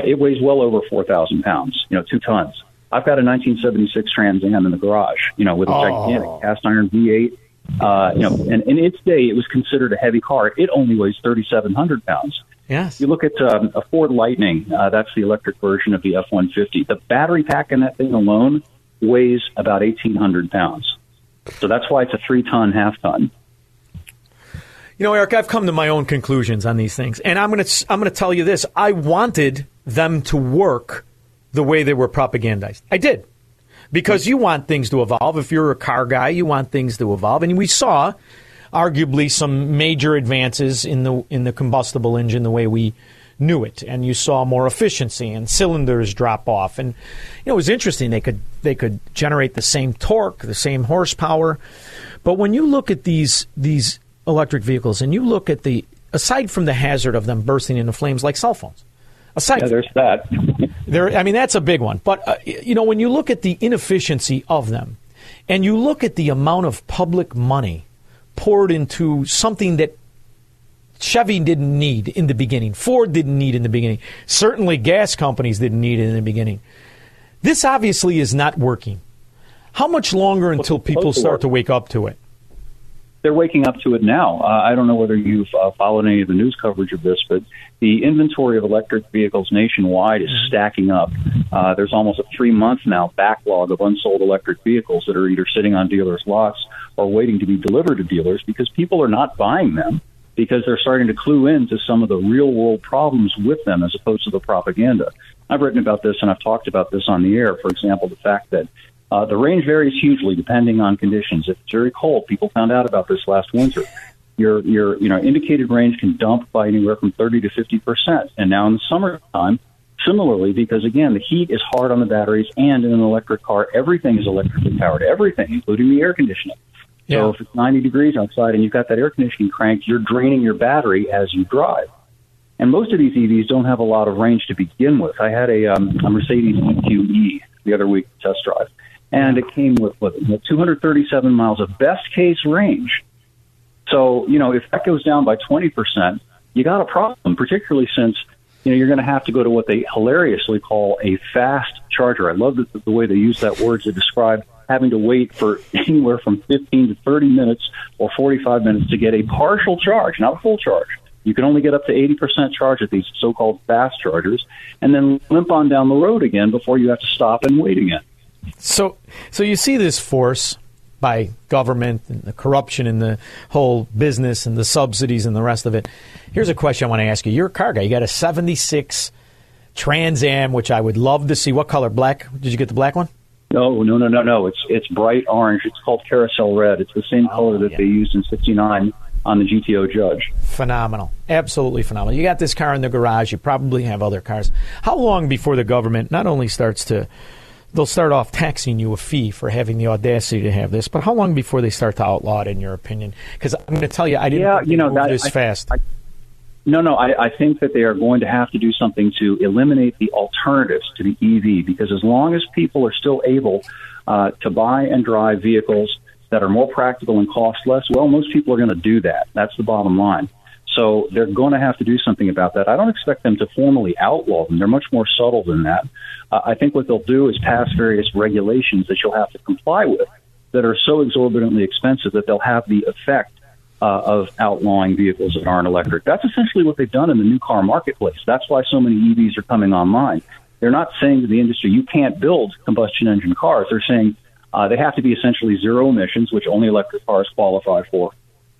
it weighs well over 4,000 pounds, 2 tons. I've got a 1976 Trans Am in the garage, with a gigantic cast iron V8. And in its day, it was considered a heavy car. It only weighs 3,700 pounds. Yes. You look at a Ford Lightning, that's the electric version of the F-150. The battery pack in that thing alone weighs about 1,800 pounds. So that's why it's a 3-ton, half-ton. Eric, I've come to my own conclusions on these things. And I'm going to tell you this. I wanted them to work the way they were propagandized. I did. Because you want things to evolve. If you're a car guy, you want things to evolve. And we saw arguably some major advances in the combustible engine the way we knew it, and you saw more efficiency and cylinders drop off, and it was interesting they could generate the same torque, the same horsepower. But when you look at these electric vehicles, and you look at aside from the hazard of them bursting into flames like cell phones, there's that. That's a big one. But when you look at the inefficiency of them, and you look at the amount of public money poured into something that Chevy didn't need in the beginning, Ford didn't need in the beginning, certainly gas companies didn't need it in the beginning. This obviously is not working. How much longer until people start to wake up to it? They're waking up to it now. I don't know whether you've followed any of the news coverage of this, but the inventory of electric vehicles nationwide is stacking up. There's almost a 3-month now backlog of unsold electric vehicles that are either sitting on dealers' lots or waiting to be delivered to dealers, because people are not buying them, because they're starting to clue in to some of the real-world problems with them as opposed to the propaganda. I've written about this, and I've talked about this on the air. For example, the fact that the range varies hugely depending on conditions. If it's very cold, people found out about this last winter. Your indicated range can dump by anywhere from 30 to 50%. And now in the summertime, similarly, because, again, the heat is hard on the batteries, and in an electric car, everything is electrically powered, everything, including the air conditioning. Yeah. So if it's 90 degrees outside and you've got that air conditioning cranked, you're draining your battery as you drive. And most of these EVs don't have a lot of range to begin with. I had a Mercedes EQE the other week to test drive, and it came with 237 miles of best-case range. So, if that goes down by 20%, you got a problem, particularly since you're going to have to go to what they hilariously call a fast charger. I love the way they use that word to describe having to wait for anywhere from 15 to 30 minutes or 45 minutes to get a partial charge, not a full charge. You can only get up to 80% charge at these so-called fast chargers, and then limp on down the road again before you have to stop and wait again. So you see this force by government and the corruption and the whole business and the subsidies and the rest of it. Here's a question I want to ask you. You're a car guy. You got a 76 Trans Am, which I would love to see. What color? Black? Did you get the black one? No. It's bright orange. It's called carousel red. It's the same color that they used in '69 on the GTO Judge. Phenomenal. Absolutely phenomenal. You got this car in the garage. You probably have other cars. How long before the government not only they'll start off taxing you a fee for having the audacity to have this, but how long before they start to outlaw it, in your opinion? Because I'm going to tell you, I didn't think they moved this fast. I think that they are going to have to do something to eliminate the alternatives to the EV, because as long as people are still able to buy and drive vehicles that are more practical and cost less, well, most people are going to do that. That's the bottom line. So they're going to have to do something about that. I don't expect them to formally outlaw them. They're much more subtle than that. I think what they'll do is pass various regulations that you'll have to comply with. that are so exorbitantly expensive that they'll have the effect of outlawing vehicles that aren't electric. That's essentially what they've done in the new car marketplace. That's why so many EVs are coming online. They're not saying to the industry, you can't build combustion engine cars. They're saying they have to be essentially zero emissions, which only electric cars qualify for.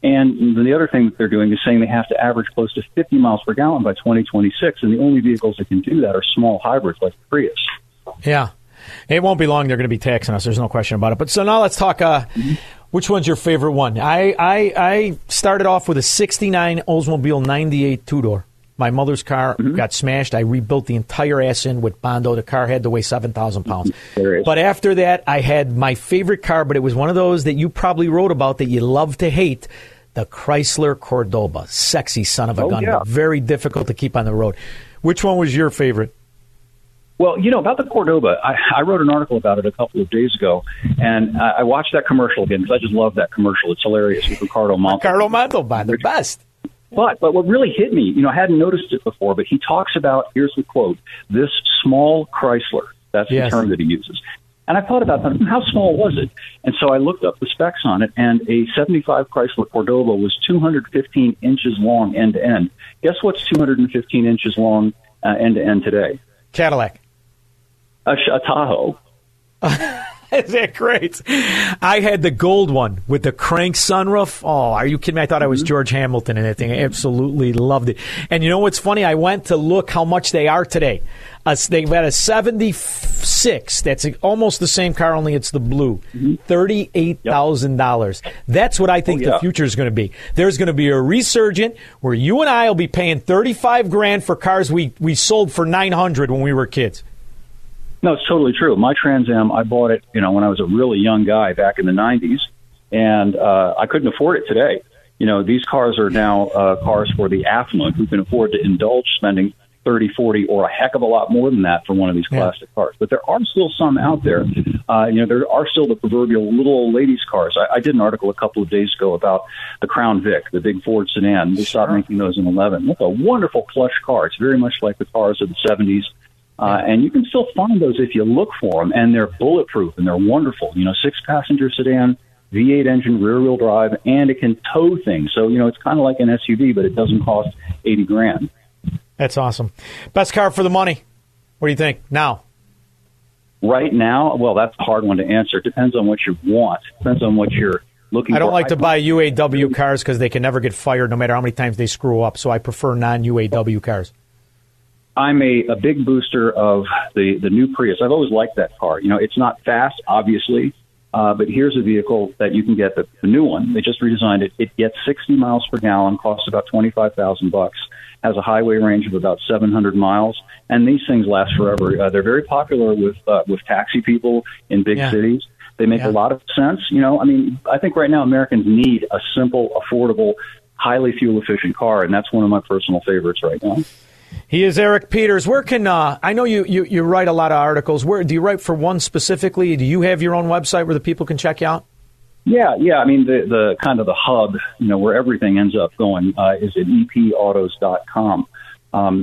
And the other thing that they're doing is saying they have to average close to 50 miles per gallon by 2026. And the only vehicles that can do that are small hybrids like the Prius. Yeah. It won't be long. They're going to be taxing us. There's no question about it. But so now let's talk. Which one's your favorite one? I started off with a 69 Oldsmobile 98 two-door. My mother's car got smashed. I rebuilt the entire ass in with Bondo. The car had to weigh 7,000 pounds. But after that, I had my favorite car, but it was one of those that you probably wrote about that you love to hate, the Chrysler Cordoba. Sexy son of a gun, yeah. But very difficult to keep on the road. Which one was your favorite? Well, you know, about the Cordoba, I wrote an article about it a couple of days ago, and I watched that commercial again because I just love that commercial. It's hilarious with Ricardo Montalban. Ricardo Montalban, the best. But what really hit me, you know, I hadn't noticed it before, but he talks about, here's the quote, this small Chrysler. That's the term that he uses. And I thought about that, how small was it? And so I looked up the specs on it, and a 75 Chrysler Cordoba was 215 inches long end-to-end. Guess what's 215 inches long end-to-end today? Cadillac. A Tahoe. Is that great? I had the gold one with the crank sunroof. Oh, are you kidding me? I thought I was George Hamilton in that thing. I absolutely loved it. And you know what's funny? I went to look how much they are today. They've had a 76. That's almost the same car, only it's the blue. $38,000. That's what I think the future is going to be. There's going to be a resurgence where you and I will be paying $35,000 for cars we sold for $900 when we were kids. No, it's totally true. My Trans Am, I bought it, you know, when I was a really young guy back in the 90s, and I couldn't afford it today. You know, these cars are now cars for the affluent who can afford to indulge spending $30,000, $40,000, or a heck of a lot more than that for one of these classic cars. But there are still some out there. You know, there are still the proverbial little old ladies' cars. I did an article a couple of days ago about the Crown Vic, the big Ford sedan. They stopped making those in 11. That's a wonderful plush car. It's very much like the cars of the 70s. And you can still find those if you look for them, and they're bulletproof, and they're wonderful. You know, six-passenger sedan, V8 engine, rear-wheel drive, and it can tow things. So, you know, it's kind of like an SUV, but it doesn't cost $80,000. That's awesome. Best car for the money. What do you think now? Right now? Well, that's a hard one to answer. It depends on what you want. It depends on what you're looking for. I don't like to buy UAW cars because they can never get fired no matter how many times they screw up, so I prefer non-UAW cars. I'm a big booster of the new Prius. I've always liked that car. You know, it's not fast, obviously, but here's a vehicle that you can get, the new one. They just redesigned it. It gets 60 miles per gallon, costs about $25,000, has a highway range of about 700 miles, and these things last forever. They're very popular with taxi people in big cities. They make a lot of sense. You know, I mean, I think right now Americans need a simple, affordable, highly fuel-efficient car, and that's one of my personal favorites right now. He is Eric Peters. Where can I know you write a lot of articles. Where do you write for one specifically? Do you have your own website where the people can check you out? Yeah. I mean, the kind of the hub, you know, where everything ends up going is at epautos.com.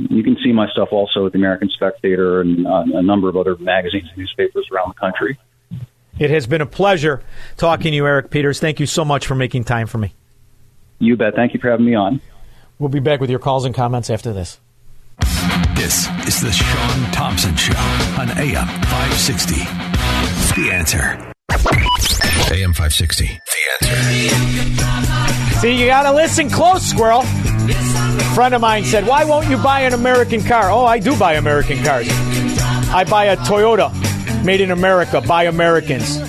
You can see my stuff also at the American Spectator and a number of other magazines and newspapers around the country. It has been a pleasure talking to you, Eric Peters. Thank you so much for making time for me. You bet. Thank you for having me on. We'll be back with your calls and comments after this. This is the Sean Thompson Show on AM 560. The Answer. AM 560. The Answer. See, you got to listen close, squirrel. A friend of mine said, why won't you buy an American car? Oh, I do buy American cars. I buy a Toyota made in America by Americans.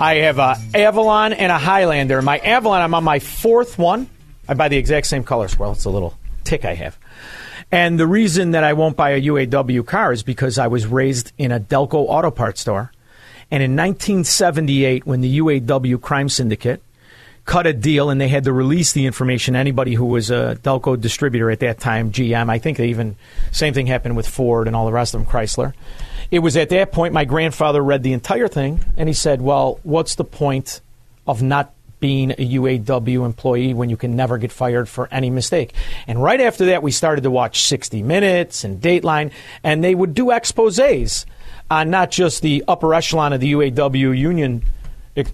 I have a Avalon and a Highlander. My Avalon, I'm on my fourth one. I buy the exact same color, squirrel. It's a little tick I have. And the reason that I won't buy a UAW car is because I was raised in a Delco auto parts store. And in 1978, when the UAW crime syndicate cut a deal and they had to release the information, anybody who was a Delco distributor at that time, GM, I think they even, same thing happened with Ford and all the rest of them, Chrysler. It was at that point my grandfather read the entire thing and he said, well, what's the point of not being a UAW employee when you can never get fired for any mistake? And right after that, we started to watch 60 Minutes and Dateline, and they would do exposés on not just the upper echelon of the UAW union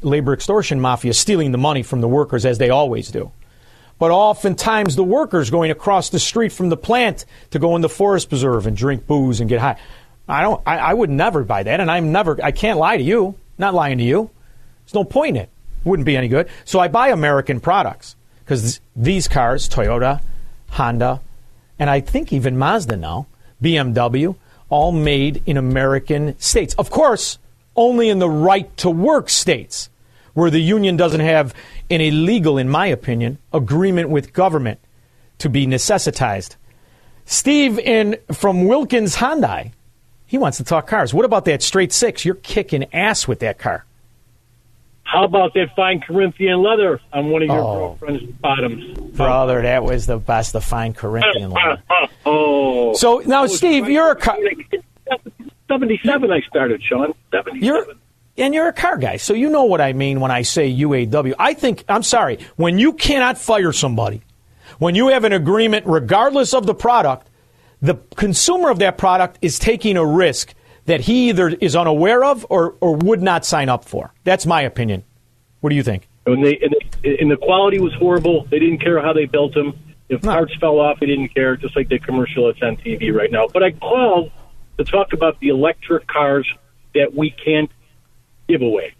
labor extortion mafia stealing the money from the workers, as they always do. But oftentimes the workers going across the street from the plant to go in the forest preserve and drink booze and get high. I would never buy that. And I can't lie to you. Not lying to you. There's no point in it. Wouldn't be any good. So I buy American products because these cars, Toyota, Honda, and I think even Mazda now, BMW, all made in American states. Of course, only in the right to work states where the union doesn't have an illegal, in my opinion, agreement with government to be necessitized. Steve from Wilkins Hyundai, he wants to talk cars. What about that straight six? You're kicking ass with that car. How about that fine Corinthian leather on one of your girlfriend's bottoms? Brother, that was the best, the fine Corinthian leather. So now, Steve, you're a car... 77 I started, Sean. 77. You're a car guy, so you know what I mean when I say UAW. When you cannot fire somebody, when you have an agreement regardless of the product, the consumer of that product is taking a risk that he either is unaware of or would not sign up for. That's my opinion. What do you think? And the quality was horrible. They didn't care how they built them. If parts fell off, they didn't care, just like the commercial that's on TV right now. But I called to talk about the electric cars that we can't give away.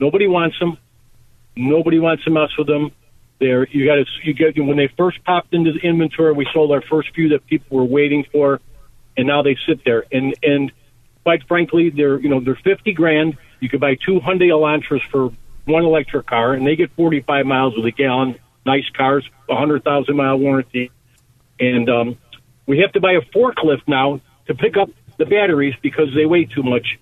Nobody wants them. Nobody wants to mess with them. When they first popped into the inventory, we sold our first few that people were waiting for, and now they sit there. And quite frankly, they're $50,000. You could buy two Hyundai Elantras for one electric car, and they get 45 miles with a gallon. Nice cars, 100,000-mile warranty. And we have to buy a forklift now to pick up the batteries because they weigh too much.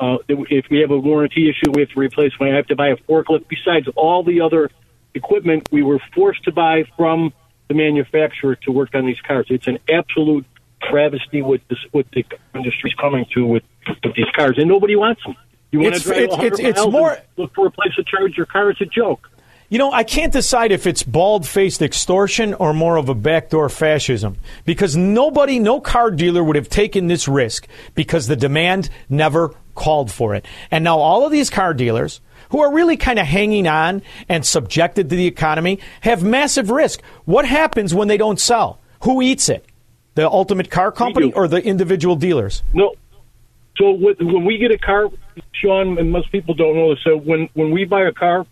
If we have a warranty issue, we have to replace one. I have to buy a forklift. Besides all the other equipment we were forced to buy from the manufacturer to work on these cars. It's an absolute travesty what the industry's coming to with these cars, and nobody wants them. You want to drive 100 miles more, look for a place to charge your car. It's a joke. I can't decide if it's bald-faced extortion or more of a backdoor fascism, because no car dealer would have taken this risk because the demand never called for it. And now all of these car dealers who are really kind of hanging on and subjected to the economy have massive risk. What happens when they don't sell? Who eats it? The ultimate car company or the individual dealers? No. So when we get a car, Sean, and most people don't know this, so when we buy a car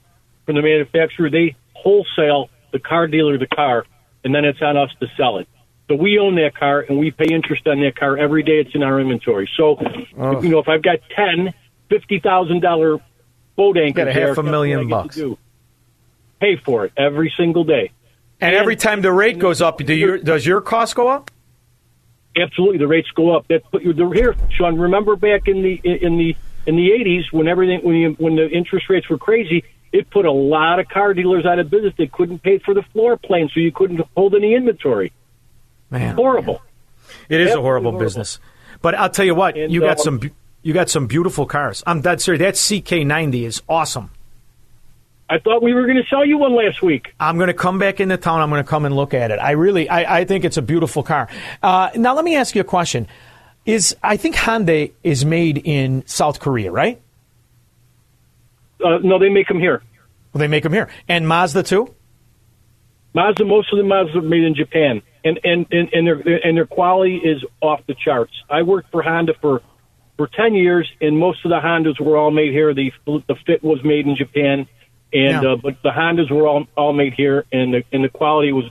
from the manufacturer, they wholesale the car dealer the car, and then it's on us to sell it. So we own that car, and we pay interest on that car every day. It's in our inventory. So, if I've got 10 $50,000 boat anchor, got $500,000 pay for it every single day. And every time the rate goes up, does your cost go up? Absolutely, the rates go up. Here, Sean. Remember back in the 80s when the interest rates were crazy, it put a lot of car dealers out of business. They couldn't pay for the floor plan, so you couldn't hold any inventory. Man, horrible. It is absolutely a horrible business. But I'll tell you what, you got some beautiful cars. I'm dead serious. That CK90 is awesome. I thought we were going to sell you one last week. I'm going to come back into town. I'm going to come and look at it. I think it's a beautiful car. Now, let me ask you a question. I think Hyundai is made in South Korea, right? No, they make them here. Well, they make them here. And Mazda, too? Mazda, most of the Mazda are made in Japan. And their quality is off the charts. I worked for Honda for 10 years, and most of the Hondas were all made here. The Fit was made in Japan. And but the Hondas were all made here, and the quality was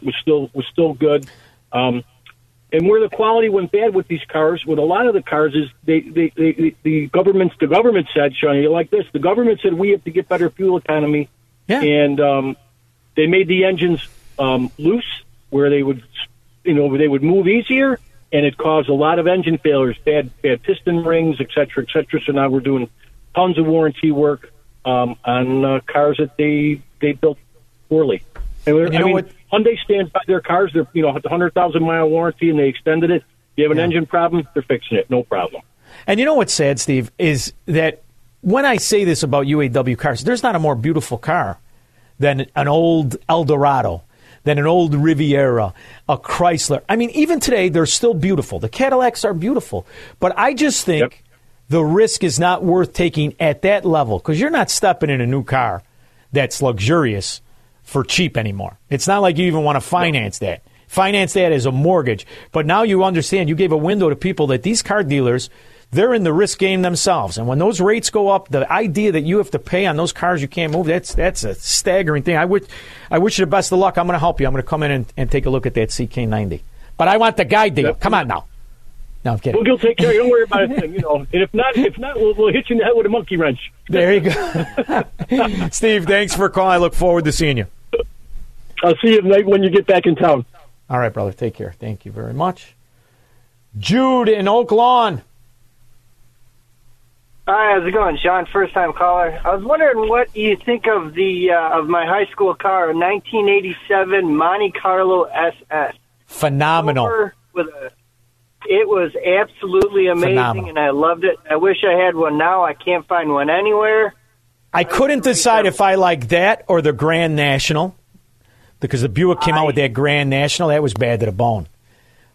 still good. And where the quality went bad with these cars, with a lot of the cars, is the government said, Sean, you like this? The government said we have to get better fuel economy, and they made the engines loose, where they would move easier, and it caused a lot of engine failures, bad piston rings, et cetera, et cetera. So now we're doing tons of warranty work on cars that they built poorly. Hyundai stands by their cars. They're 100,000-mile warranty, and they extended it. You have an engine problem, they're fixing it, no problem. And you know what's sad, Steve, is that when I say this about UAW cars, there's not a more beautiful car than an old Eldorado, than an old Riviera, a Chrysler. I mean, even today, they're still beautiful. The Cadillacs are beautiful. But I just think the risk is not worth taking at that level, because you're not stepping in a new car that's luxurious for cheap anymore. It's not like you even want to finance that. Finance that as a mortgage. But now you understand, you gave a window to people that these car dealers, they're in the risk game themselves. And when those rates go up, the idea that you have to pay on those cars you can't move, that's a staggering thing. I wish you the best of luck. I'm going to help you. I'm going to come in and take a look at that CK90. But I want the guy deal. Come on now. No, I'm kidding. We'll take care of it. Don't worry about a thing, you know. And if not, we'll hit you in the head with a monkey wrench. There you go. Steve, thanks for calling. I look forward to seeing you. I'll see you tonight when you get back in town. All right, brother. Take care. Thank you very much. Jude in Oak Lawn. Hi, how's it going, Sean? First-time caller. I was wondering what you think of the of my high school car, a 1987 Monte Carlo SS. Phenomenal. It was absolutely amazing, and I loved it. I wish I had one now. I can't find one anywhere. I couldn't decide if I liked that or the Grand National, because the Buick came out with that Grand National. That was bad to the bone.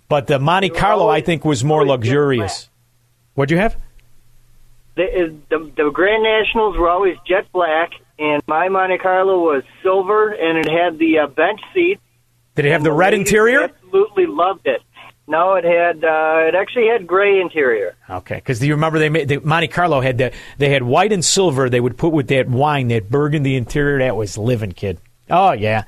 But the Monte Carlo, I think, was more luxurious. What'd you have? The Grand Nationals were always jet black, and my Monte Carlo was silver, and it had the bench seat. Did it have the red interior? Absolutely loved it. No, it had. It actually had gray interior. Okay, because do you remember they made Monte Carlo had that? They had white and silver. They would put with that wine, that burgundy interior. That was living, kid. Oh yeah,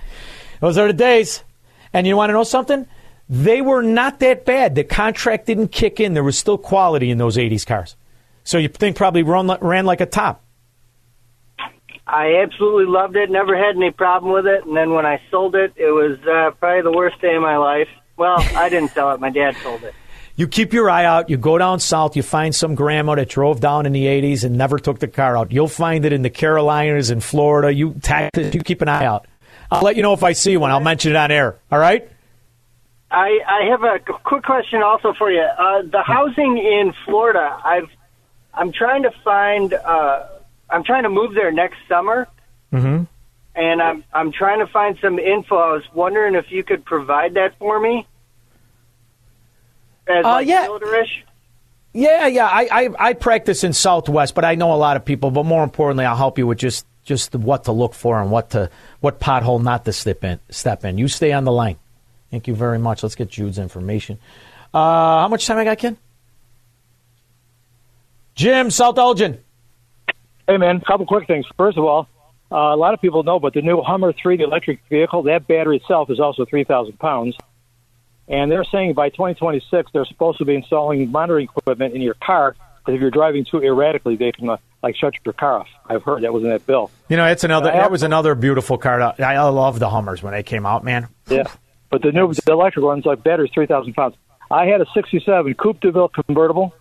those are the days. And you want to know something? They were not that bad. The contract didn't kick in. There was still quality in those '80s cars. So you think probably ran like a top. I absolutely loved it. Never had any problem with it. And then when I sold it, it was probably the worst day of my life. Well, I didn't sell it. My dad sold it. You keep your eye out. You go down south. You find some grandma that drove down in the 80s and never took the car out. You'll find it in the Carolinas and Florida. You keep an eye out. I'll let you know if I see one. I'll mention it on air. All right? I have a quick question also for you. The housing in Florida, I'm trying to find I'm trying to move there next summer. Mm-hmm. And I'm trying to find some info. I was wondering if you could provide that for me. As builderish. Yeah. I practice in Southwest, but I know a lot of people. But more importantly, I'll help you with just what to look for and what pothole not to step in. You stay on the line. Thank you very much. Let's get Jude's information. How much time I got, Ken? Jim, South Elgin. Hey, man. A couple quick things. First of all. A lot of people know, but the new Hummer 3, the electric vehicle, that battery itself is also 3,000 pounds. And they're saying by 2026, they're supposed to be installing monitoring equipment in your car, because if you're driving too erratically, they can shut your car off. I've heard that was in that bill. You know, that was another beautiful car. I love the Hummers when they came out, man. Yeah, but the electric ones, like batteries, 3,000 pounds. I had a 67 Coupe DeVille convertible.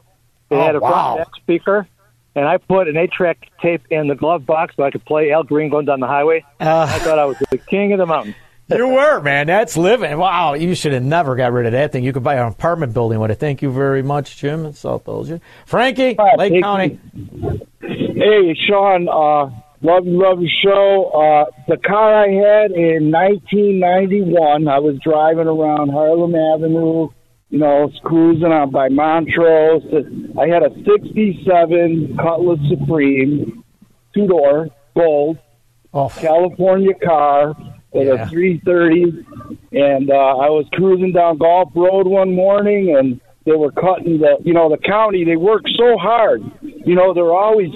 It had a front back speaker. And I put an 8-track tape in the glove box so I could play Al Green going down the highway. I thought I was the king of the mountain. You were, man. That's living. Wow, you should have never got rid of that thing. You could buy an apartment building with it. Thank you very much, Jim in South Elgin. Frankie, Lake County. Hey, Sean. Love your show. The car I had in 1991, I was driving around Harlem Avenue. You know, cruising out by Montrose. I had a 67 Cutlass Supreme, two-door, gold, California car with a 330. And I was cruising down Gulf Road one morning, and they were cutting the county. They work so hard. You know, they're always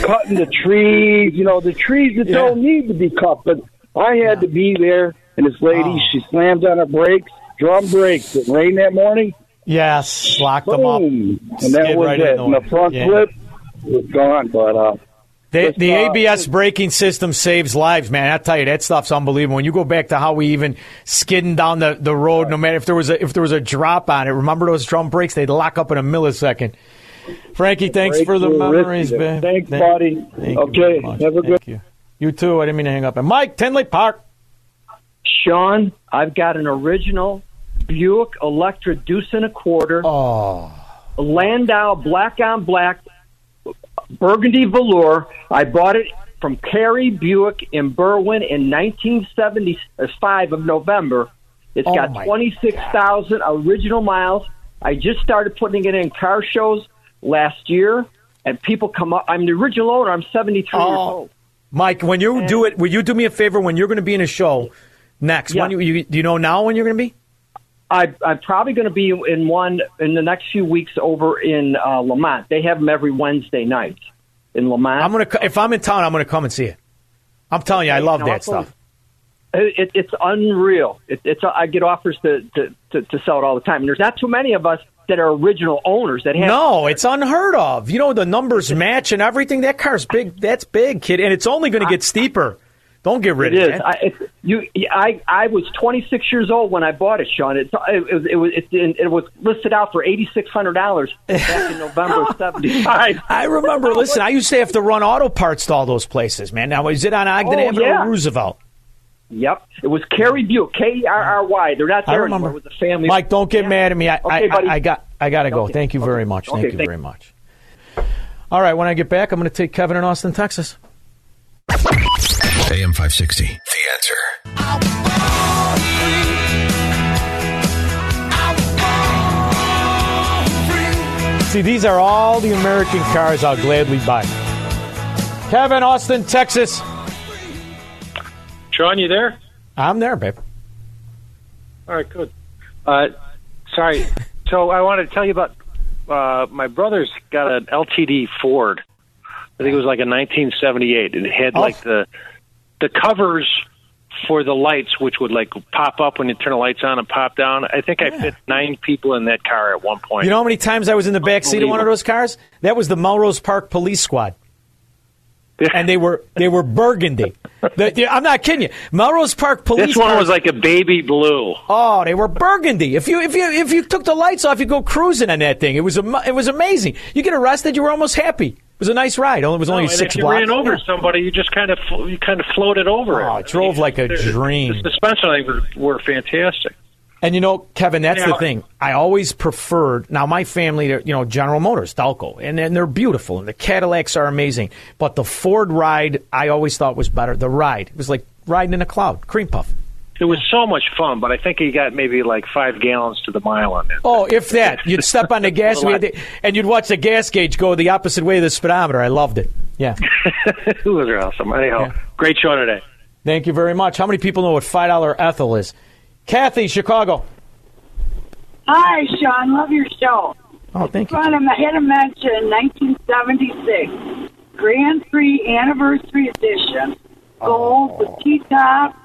cutting the trees. You know, the trees that don't need to be cut. But I had to be there, and this lady, she slammed on her brakes. Drum brakes. It rained that morning. Yes, locked them up. And that was it. And the front flip was gone. But the ABS braking system saves lives, man. I tell you, that stuff's unbelievable. When you go back to how we even skidding down the road, no matter if there was a drop on it. Remember those drum brakes? They'd lock up in a millisecond. Frankie, thanks for the memories, man. Thanks, buddy. Okay, have a good. You too. I didn't mean to hang up. And Mike, Tinley Park. Sean, I've got an original Buick Electra Deuce and a Quarter, Landau black on black, burgundy velour. I bought it from Carey Buick in Berwyn in 1975 of November. It's got 26,000 original miles. I just started putting it in car shows. last year, and people come up. I'm the original owner. I'm 73 years old. Mike, when you do it, will you do me a favor? When you're going to be in a show next, yeah. Do you know now when you're going to be? I'm probably going to be in one in the next few weeks over in Lamont. They have them every Wednesday night in Lamont. If I'm in town, I'm going to come and see it. I'm telling you, I love that stuff. It's unreal. I get offers to sell it all the time. And there's not too many of us that are original owners that have. No, it's unheard of. You know, the numbers match and everything. That car's big. That's big, kid. And it's only going to get steeper. Don't get rid of it. I was 26 years old when I bought it, Sean. It was listed out for $8,600 back in November of 75. I remember. Listen, I used to have to run auto parts to all those places, man. Now, is it on Ogden Avenue or Roosevelt? Yep. It was Kerry Buick, K-E-R-R-Y. They're not there anymore. It was a family. Mike, don't get mad at me. I got to go. Okay. Thank you very much. Okay. Thank you very much. All right, when I get back, I'm going to take Kevin in Austin, Texas. AM 560. The answer. See, these are all the American cars I'll gladly buy. Kevin, Austin, Texas. Sean, you there? I'm there, babe. All right, good. Sorry. So I wanted to tell you about my brother's got an LTD Ford. I think it was like a 1978. It had like the covers for the lights, which would like pop up when you turn the lights on and pop down. I think I fit 9 people in that car at one point. You know how many times I was in the back seat of one of those cars? That was the Melrose Park Police Squad. And they were burgundy. I'm not kidding you. Melrose Park Police. This one was like a baby blue. Oh, they were burgundy. If you took the lights off, you go cruising on that thing. It was amazing. You get arrested, you were almost happy. It was a nice ride. It was only 6 blocks. If you ran over somebody, you just kind of floated over it. Oh, it drove like a dream. The suspension were fantastic. And you know, Kevin, that's the thing. I always preferred. Now, my family, General Motors, Dalco, and they're beautiful, and the Cadillacs are amazing. But the Ford ride, I always thought was better. The ride, it was like riding in a cloud, cream puff. It was so much fun, but I think you got maybe like 5 gallons to the mile on it. Oh, if that. You'd step on the gas and you'd watch the gas gauge go the opposite way of the speedometer. I loved it. Yeah. It was awesome. Anyhow, Great show today. Thank you very much. How many people know what $5 ethyl is? Kathy, Chicago. Hi, Sean. Love your show. Oh, thank you. I had to mention 1976 Grand Prix Anniversary Edition. Gold with T-top.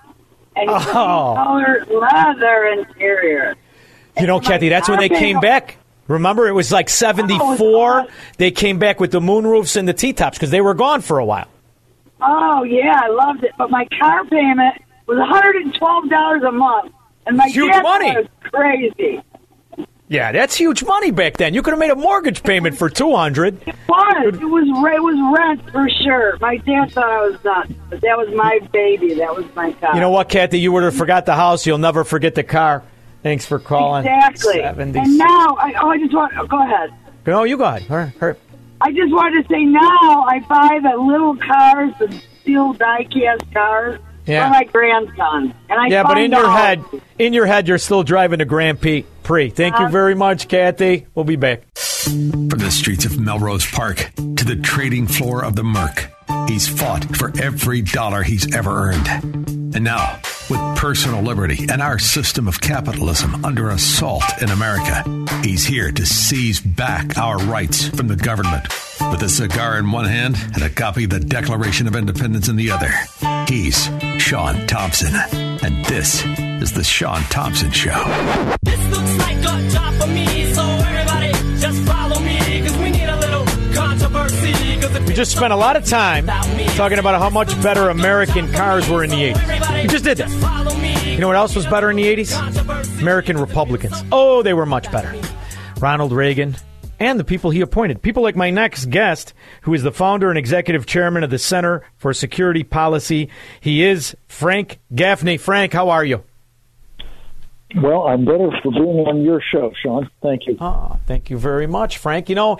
And colored leather interior. You know, Kathy, that's when they came back. Remember, it was like 74. They came back with the moonroofs and the T-tops because they were gone for a while. Oh, yeah, I loved it. But my car payment was $112 a month. And my huge money was crazy. Yeah, that's huge money back then. You could have made a mortgage payment for $200. It was rent for sure. My dad thought I was nuts, but that was my baby. That was my car. You know what, Kathy? You would have forgot the house. You'll never forget the car. Thanks for calling. Exactly. 76. And now, go ahead. No, you go ahead. Hurry. I just wanted to say now I buy the little cars, the steel die-cast cars for my grandson. And but in your head, you're still driving a Grand Prix. Thank you very much, Kathy. We'll be back. From the streets of Melrose Park to the trading floor of the Merc, he's fought for every dollar he's ever earned. And now, with personal liberty and our system of capitalism under assault in America, he's here to seize back our rights from the government. With a cigar in one hand and a copy of the Declaration of Independence in the other, he's Sean Thompson. And this is The Sean Thompson Show. This looks like a job for me, so everybody just follow me, because we need a little controversy. We just spent a lot of time talking about how much better American cars were in the 80s. We just did that. You know what else was better in the 80s? American Republicans. Oh, they were much better. Ronald Reagan and the people he appointed. People like my next guest, who is the founder and executive chairman of the Center for Security Policy. He is Frank Gaffney. Frank, how are you? Well, I'm better for being on your show, Sean. Thank you. Thank you very much, Frank. You know,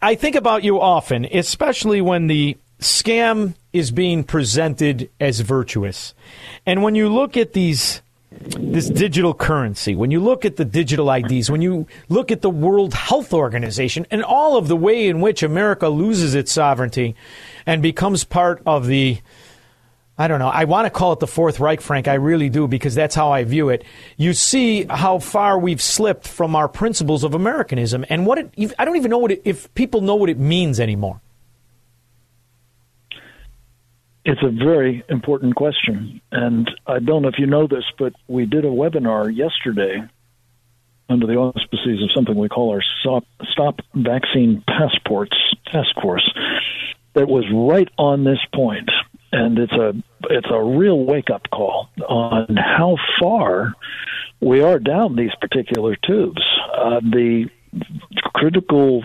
I think about you often, especially when the scam is being presented as virtuous. And when you look at these this digital currency, when you look at the digital IDs, when you look at the World Health Organization and all of the way in which America loses its sovereignty and becomes part of the, I don't know, I want to call it the Fourth Reich, Frank, I really do, because that's how I view it. You see how far we've slipped from our principles of Americanism and what it, I don't even know what it, if people know what it means anymore. It's a very important question, and I don't know if you know this, but we did a webinar yesterday under the auspices of something we call our Stop Vaccine Passports Task Force that was right on this point, and it's a real wake-up call on how far we are down these particular tubes. The critical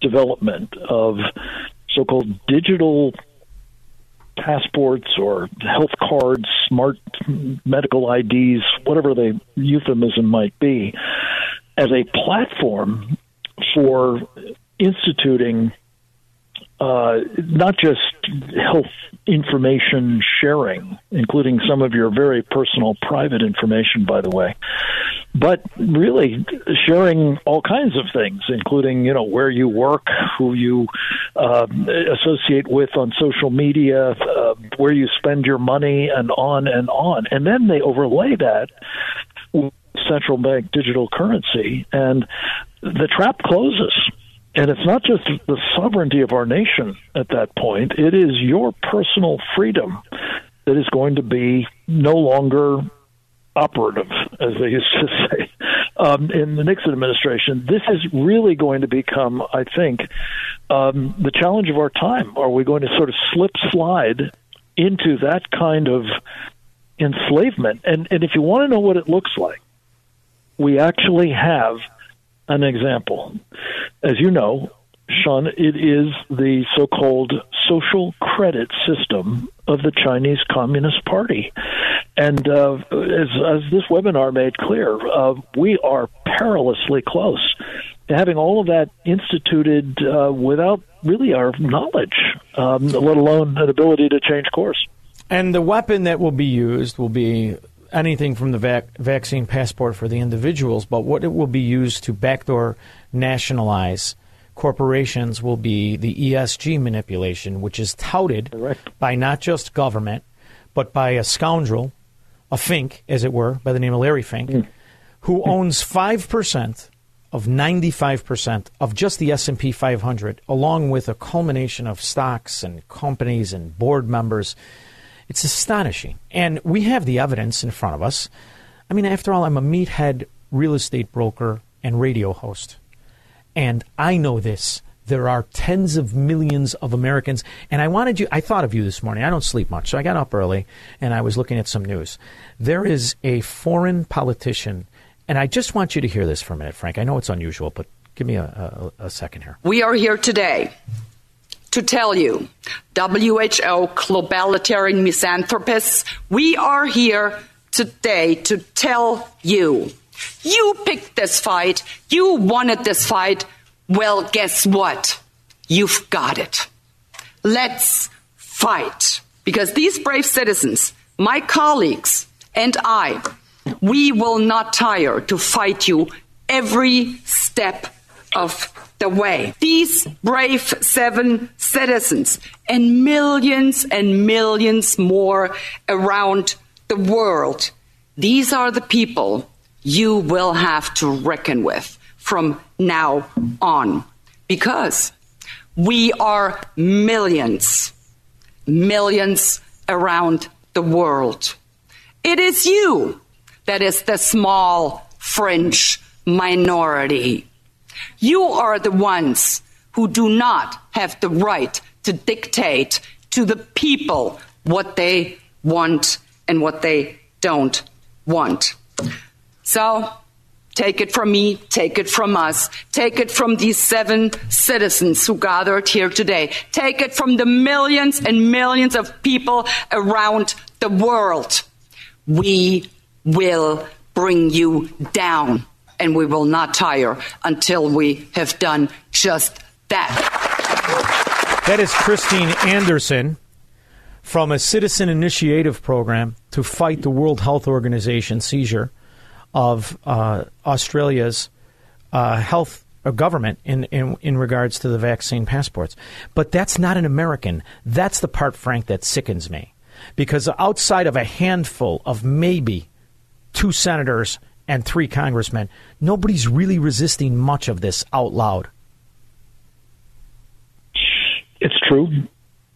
development of so-called digital passports or health cards, smart medical IDs, whatever the euphemism might be, as a platform for instituting not just health information sharing, including some of your very personal private information, by the way, but really sharing all kinds of things, including, you know, where you work, who you associate with on social media, where you spend your money, and on and on. And then they overlay that with central bank digital currency, and the trap closes. And it's not just the sovereignty of our nation at that point. It is your personal freedom that is going to be no longer operative, as they used to say, in the Nixon administration. This is really going to become, I think, the challenge of our time. Are we going to sort of slide into that kind of enslavement? And if you want to know what it looks like, we actually have an example. As you know, Sean, it is the so-called social credit system of the Chinese Communist Party. And as this webinar made clear, we are perilously close to having all of that instituted without really our knowledge, let alone an ability to change course. And the weapon that will be used will be anything from the vaccine passport for the individuals, but what it will be used to backdoor nationalize corporations will be the ESG manipulation, which is touted by not just government, but by a scoundrel, a Fink, as it were, by the name of Larry Fink, who owns 5% of 95% of just the S&P 500, along with a culmination of stocks and companies and board members. It's astonishing. And we have the evidence in front of us. I mean, after all, I'm a meathead real estate broker and radio host. And I know this. There are tens of millions of Americans. And I thought of you this morning. I don't sleep much. So I got up early and I was looking at some news. There is a foreign politician. And I just want you to hear this for a minute, Frank. I know it's unusual, but give me a second here. We are here today to tell you, WHO globalitarian misanthropists, we are here today to tell you, you picked this fight, you wanted this fight, well, guess what? You've got it. Let's fight. Because these brave citizens, my colleagues and I, we will not tire to fight you every step of the way. These brave seven citizens and millions more around the world, these are the people you will have to reckon with from now on, because we are millions around the world. It is you that is the small fringe minority. You are the ones who do not have the right to dictate to the people what they want and what they don't want. So take it from me, take it from us, take it from these seven citizens who gathered here today. Take it from the millions and millions of people around the world. We will bring you down. And we will not tire until we have done just that. That is Christine Anderson, from a citizen initiative program to fight the World Health Organization seizure of Australia's health government in regards to the vaccine passports. But that's not an American. That's the part, Frank, that sickens me, because outside of a handful of maybe 2 senators and 3 congressmen, nobody's really resisting much of this out loud. It's true.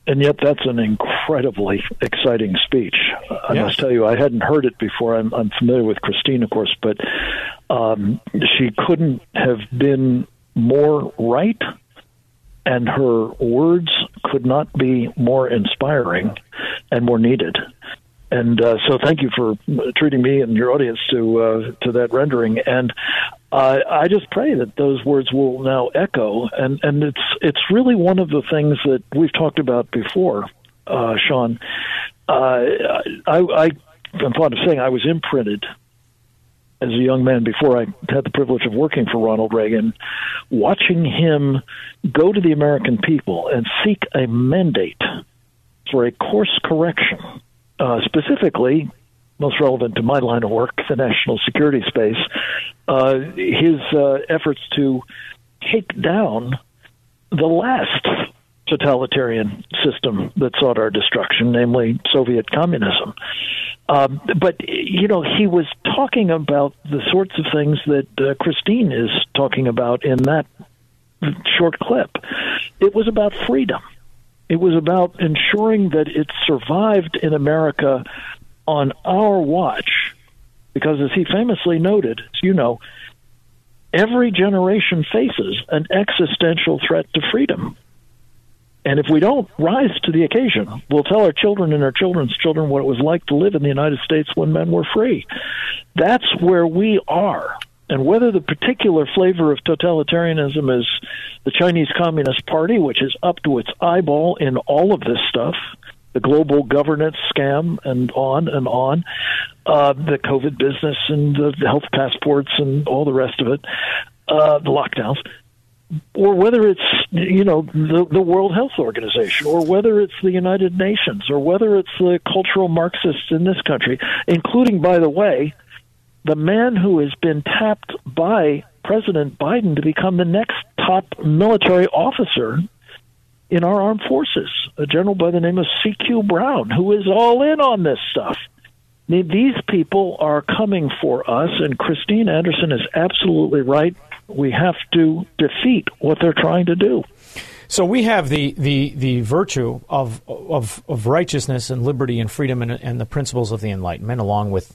And yet that's an incredibly exciting speech. I must tell you, I hadn't heard it before. I'm familiar with Christine, of course, but she couldn't have been more right, and her words could not be more inspiring and more needed. And so thank you for treating me and your audience to that rendering. And I just pray that those words will now echo. And it's really one of the things that we've talked about before, Sean. I'm fond of saying I was imprinted as a young man before I had the privilege of working for Ronald Reagan, watching him go to the American people and seek a mandate for a course correction. Specifically, most relevant to my line of work, the national security space, his efforts to take down the last totalitarian system that sought our destruction, namely Soviet communism. But, you know, he was talking about the sorts of things that Christine is talking about in that short clip. It was about freedom. It was about ensuring that it survived in America on our watch, because as he famously noted, as you know, every generation faces an existential threat to freedom. And if we don't rise to the occasion, we'll tell our children and our children's children what it was like to live in the United States when men were free. That's where we are. And whether the particular flavor of totalitarianism is the Chinese Communist Party, which is up to its eyeball in all of this stuff, the global governance scam and on, the COVID business and the health passports and all the rest of it, the lockdowns, or whether it's, you know, the World Health Organization, or whether it's the United Nations, or whether it's the cultural Marxists in this country, including, by the way, the man who has been tapped by President Biden to become the next top military officer in our armed forces, a general by the name of C.Q. Brown, who is all in on this stuff. I mean, these people are coming for us, and Christine Anderson is absolutely right. We have to defeat what they're trying to do. So we have the virtue of righteousness and liberty and freedom and the principles of the Enlightenment, along with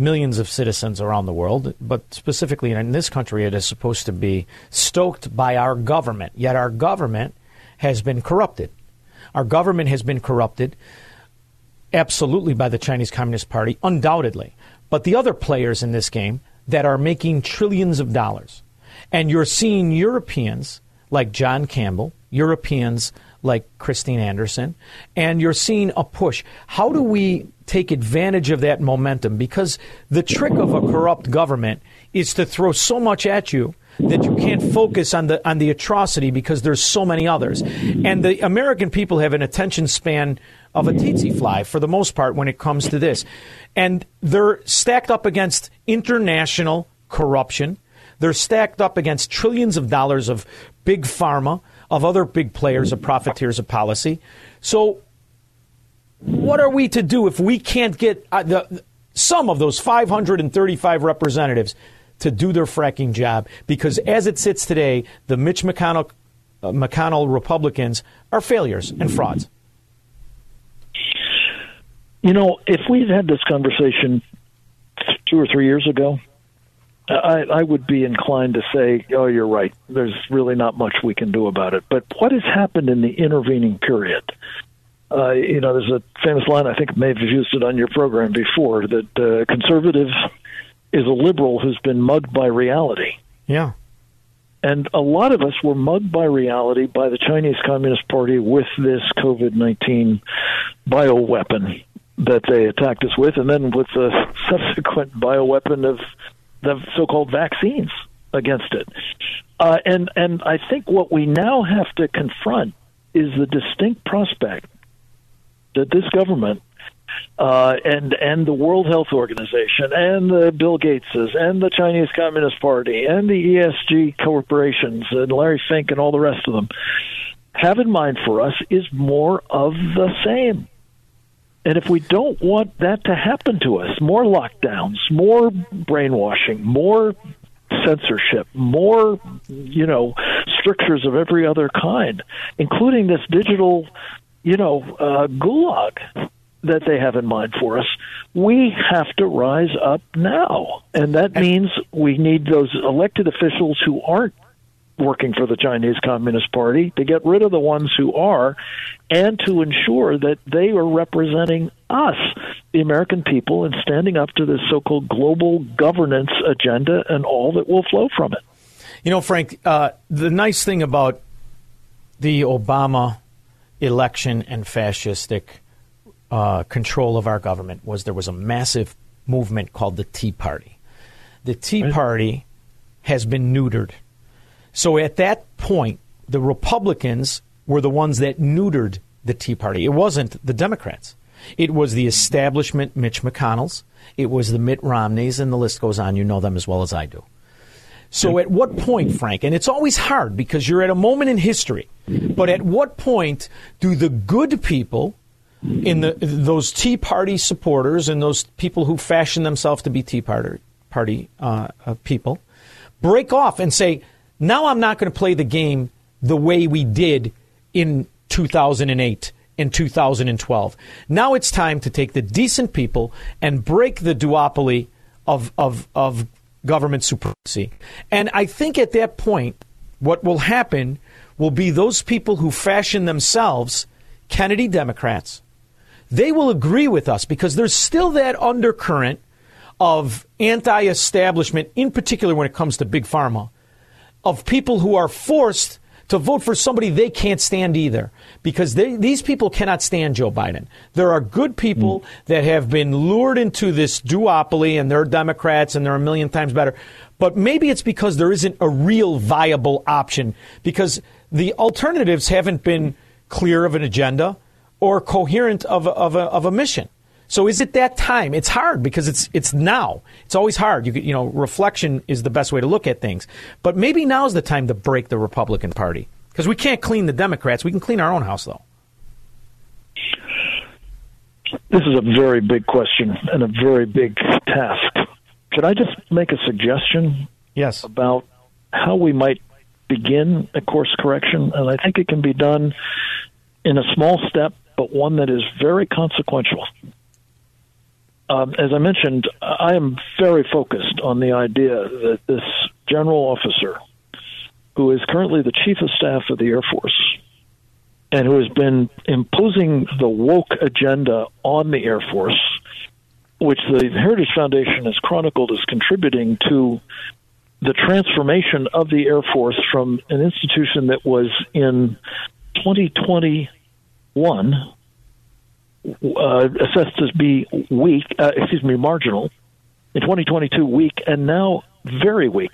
millions of citizens around the world. But specifically in this country, it is supposed to be stoked by our government. Yet our government has been corrupted. Our government has been corrupted absolutely by the Chinese Communist Party, undoubtedly. But the other players in this game that are making trillions of dollars, and you're seeing Europeans like John Campbell, Europeans like Christine Anderson, and you're seeing a push. How do we take advantage of that momentum? Because the trick of a corrupt government is to throw so much at you that you can't focus on the atrocity, because there's so many others. And the American people have an attention span of a tsetse fly for the most part when it comes to this. And they're stacked up against international corruption. They're stacked up against trillions of dollars of big pharma, of other big players, of profiteers of policy. So what are we to do if we can't get some of those 535 representatives to do their fracking job? Because as it sits today, the Mitch McConnell Republicans are failures and frauds. You know, if we'd had this conversation 2 or 3 years ago, I would be inclined to say, oh, you're right, there's really not much we can do about it. But what has happened in the intervening period? You know, there's a famous line, I think may have used it on your program before, that conservative is a liberal who's been mugged by reality. Yeah. And a lot of us were mugged by reality by the Chinese Communist Party with this COVID-19 bioweapon that they attacked us with, and then with the subsequent bioweapon of the so-called vaccines against it. And I think what we now have to confront is the distinct prospect that this government and the World Health Organization and the Bill Gateses and the Chinese Communist Party and the ESG corporations and Larry Fink and all the rest of them have in mind for us is more of the same. And if we don't want that to happen to us, more lockdowns, more brainwashing, more censorship, more, you know, strictures of every other kind, including this digital, you know, gulag that they have in mind for us, we have to rise up now. And that means we need those elected officials who aren't working for the Chinese Communist Party to get rid of the ones who are, and to ensure that they are representing us, the American people, and standing up to this so-called global governance agenda and all that will flow from it. You know, Frank, the nice thing about the Obama election and fascistic control of our government was there was a massive movement called the Tea Party. The Tea Party has been neutered. So at that point, the Republicans were the ones that neutered the Tea Party. It wasn't the Democrats. It was the establishment Mitch McConnell's. It was the Mitt Romney's, and the list goes on. You know them as well as I do. So at what point, Frank, and it's always hard because you're at a moment in history, but at what point do the good people in those Tea Party supporters and those people who fashion themselves to be Tea Party people break off and say, now I'm not going to play the game the way we did in 2008 and 2012. Now it's time to take the decent people and break the duopoly of government supremacy. And I think at that point, what will happen will be those people who fashion themselves Kennedy Democrats, they will agree with us because there's still that undercurrent of anti-establishment, in particular when it comes to big pharma, of people who are forced to vote for somebody they can't stand either, because these people cannot stand Joe Biden. There are good people that have been lured into this duopoly, and they're Democrats, and they're a million times better. But maybe it's because there isn't a real viable option, because the alternatives haven't been clear of an agenda or coherent of a mission. So is it that time? It's hard because it's now. It's always hard. You know, reflection is the best way to look at things. But maybe now is the time to break the Republican Party, because we can't clean the Democrats. We can clean our own house, though. This is a very big question and a very big task. Could I just make a suggestion? Yes. About how we might begin a course correction? And I think it can be done in a small step, but one that is very consequential. As I mentioned, I am very focused on the idea that this general officer, who is currently the chief of staff of the Air Force, and who has been imposing the woke agenda on the Air Force, which the Heritage Foundation has chronicled as contributing to the transformation of the Air Force from an institution that was in 2021 assessed as be weak, marginal, in 2022 weak, and now very weak.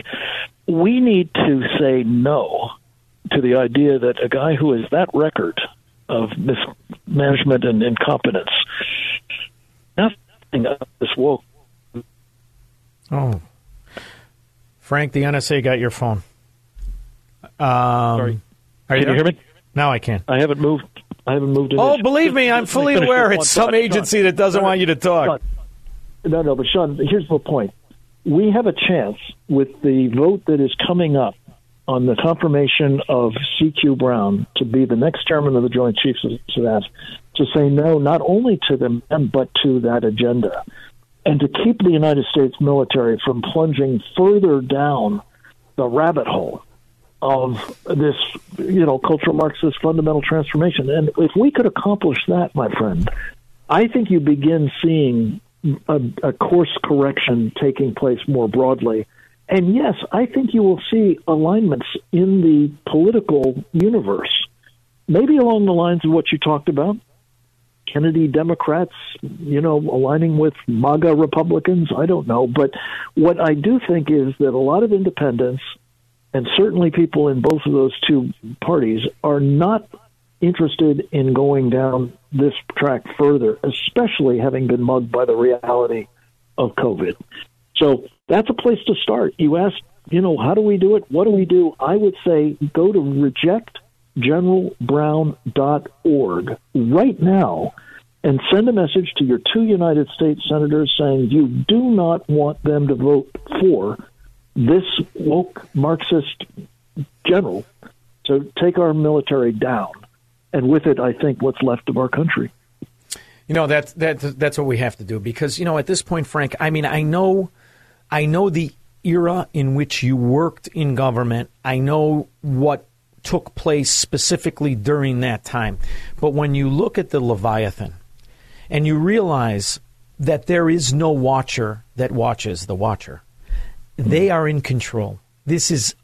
We need to say no to the idea that a guy who has that record of mismanagement and incompetence, nothing of this woke. Oh, Frank, the NSA got your phone. Sorry, can you hear me? Now I can. I haven't moved. Oh, believe me, I'm fully aware it's some agency that doesn't want you to talk. No, but Sean, here's the point. We have a chance with the vote that is coming up on the confirmation of C.Q. Brown to be the next chairman of the Joint Chiefs of Staff to say no, not only to them, but to that agenda, and to keep the United States military from plunging further down the rabbit hole of this, you know, cultural Marxist fundamental transformation. And if we could accomplish that, my friend, I think you begin seeing a course correction taking place more broadly. And yes, I think you will see alignments in the political universe, maybe along the lines of what you talked about, Kennedy Democrats, you know, aligning with MAGA Republicans, I don't know. But what I do think is that a lot of independents, and certainly people in both of those two parties, are not interested in going down this track further, especially having been mugged by the reality of COVID. So that's a place to start. You asked, how do we do it? What do we do? I would say go to rejectgeneralbrown.org right now and send a message to your two United States senators saying you do not want them to vote for this woke Marxist general to take our military down. And with it, I think, what's left of our country. That's what we have to do, because, at this point, Frank, I know the era in which you worked in government. I know what took place specifically during that time. But when you look at the Leviathan and you realize that there is no watcher that watches the watcher, they are in control. This is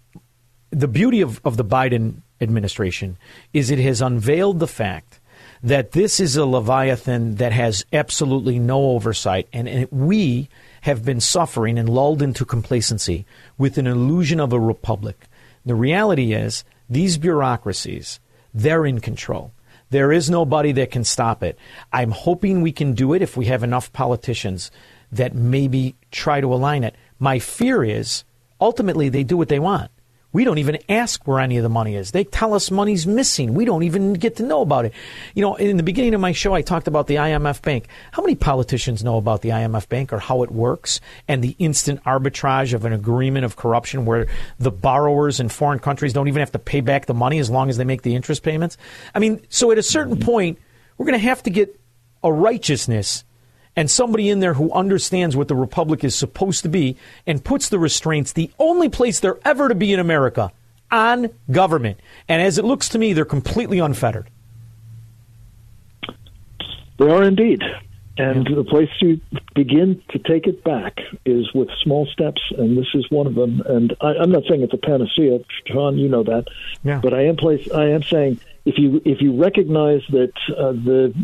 the beauty of the Biden administration, is it has unveiled the fact that this is a Leviathan that has absolutely no oversight. And we have been suffering and lulled into complacency with an illusion of a republic. The reality is these bureaucracies, they're in control. There is nobody that can stop it. I'm hoping we can do it if we have enough politicians that maybe try to align it. My fear is ultimately they do what they want. We don't even ask where any of the money is. They tell us money's missing. We don't even get to know about it. In the beginning of my show, I talked about the IMF Bank. How many politicians know about the IMF Bank or how it works and the instant arbitrage of an agreement of corruption where the borrowers in foreign countries don't even have to pay back the money as long as they make the interest payments? So at a certain point, we're going to have to get a righteousness and somebody in there who understands what the republic is supposed to be and puts the restraints, the only place they're ever to be in America, on government. And as it looks to me, they're completely unfettered. They are indeed. And the place you begin to take it back is with small steps, and this is one of them. And I'm not saying it's a panacea, John, you know that. Yeah. But I am saying if you recognize that the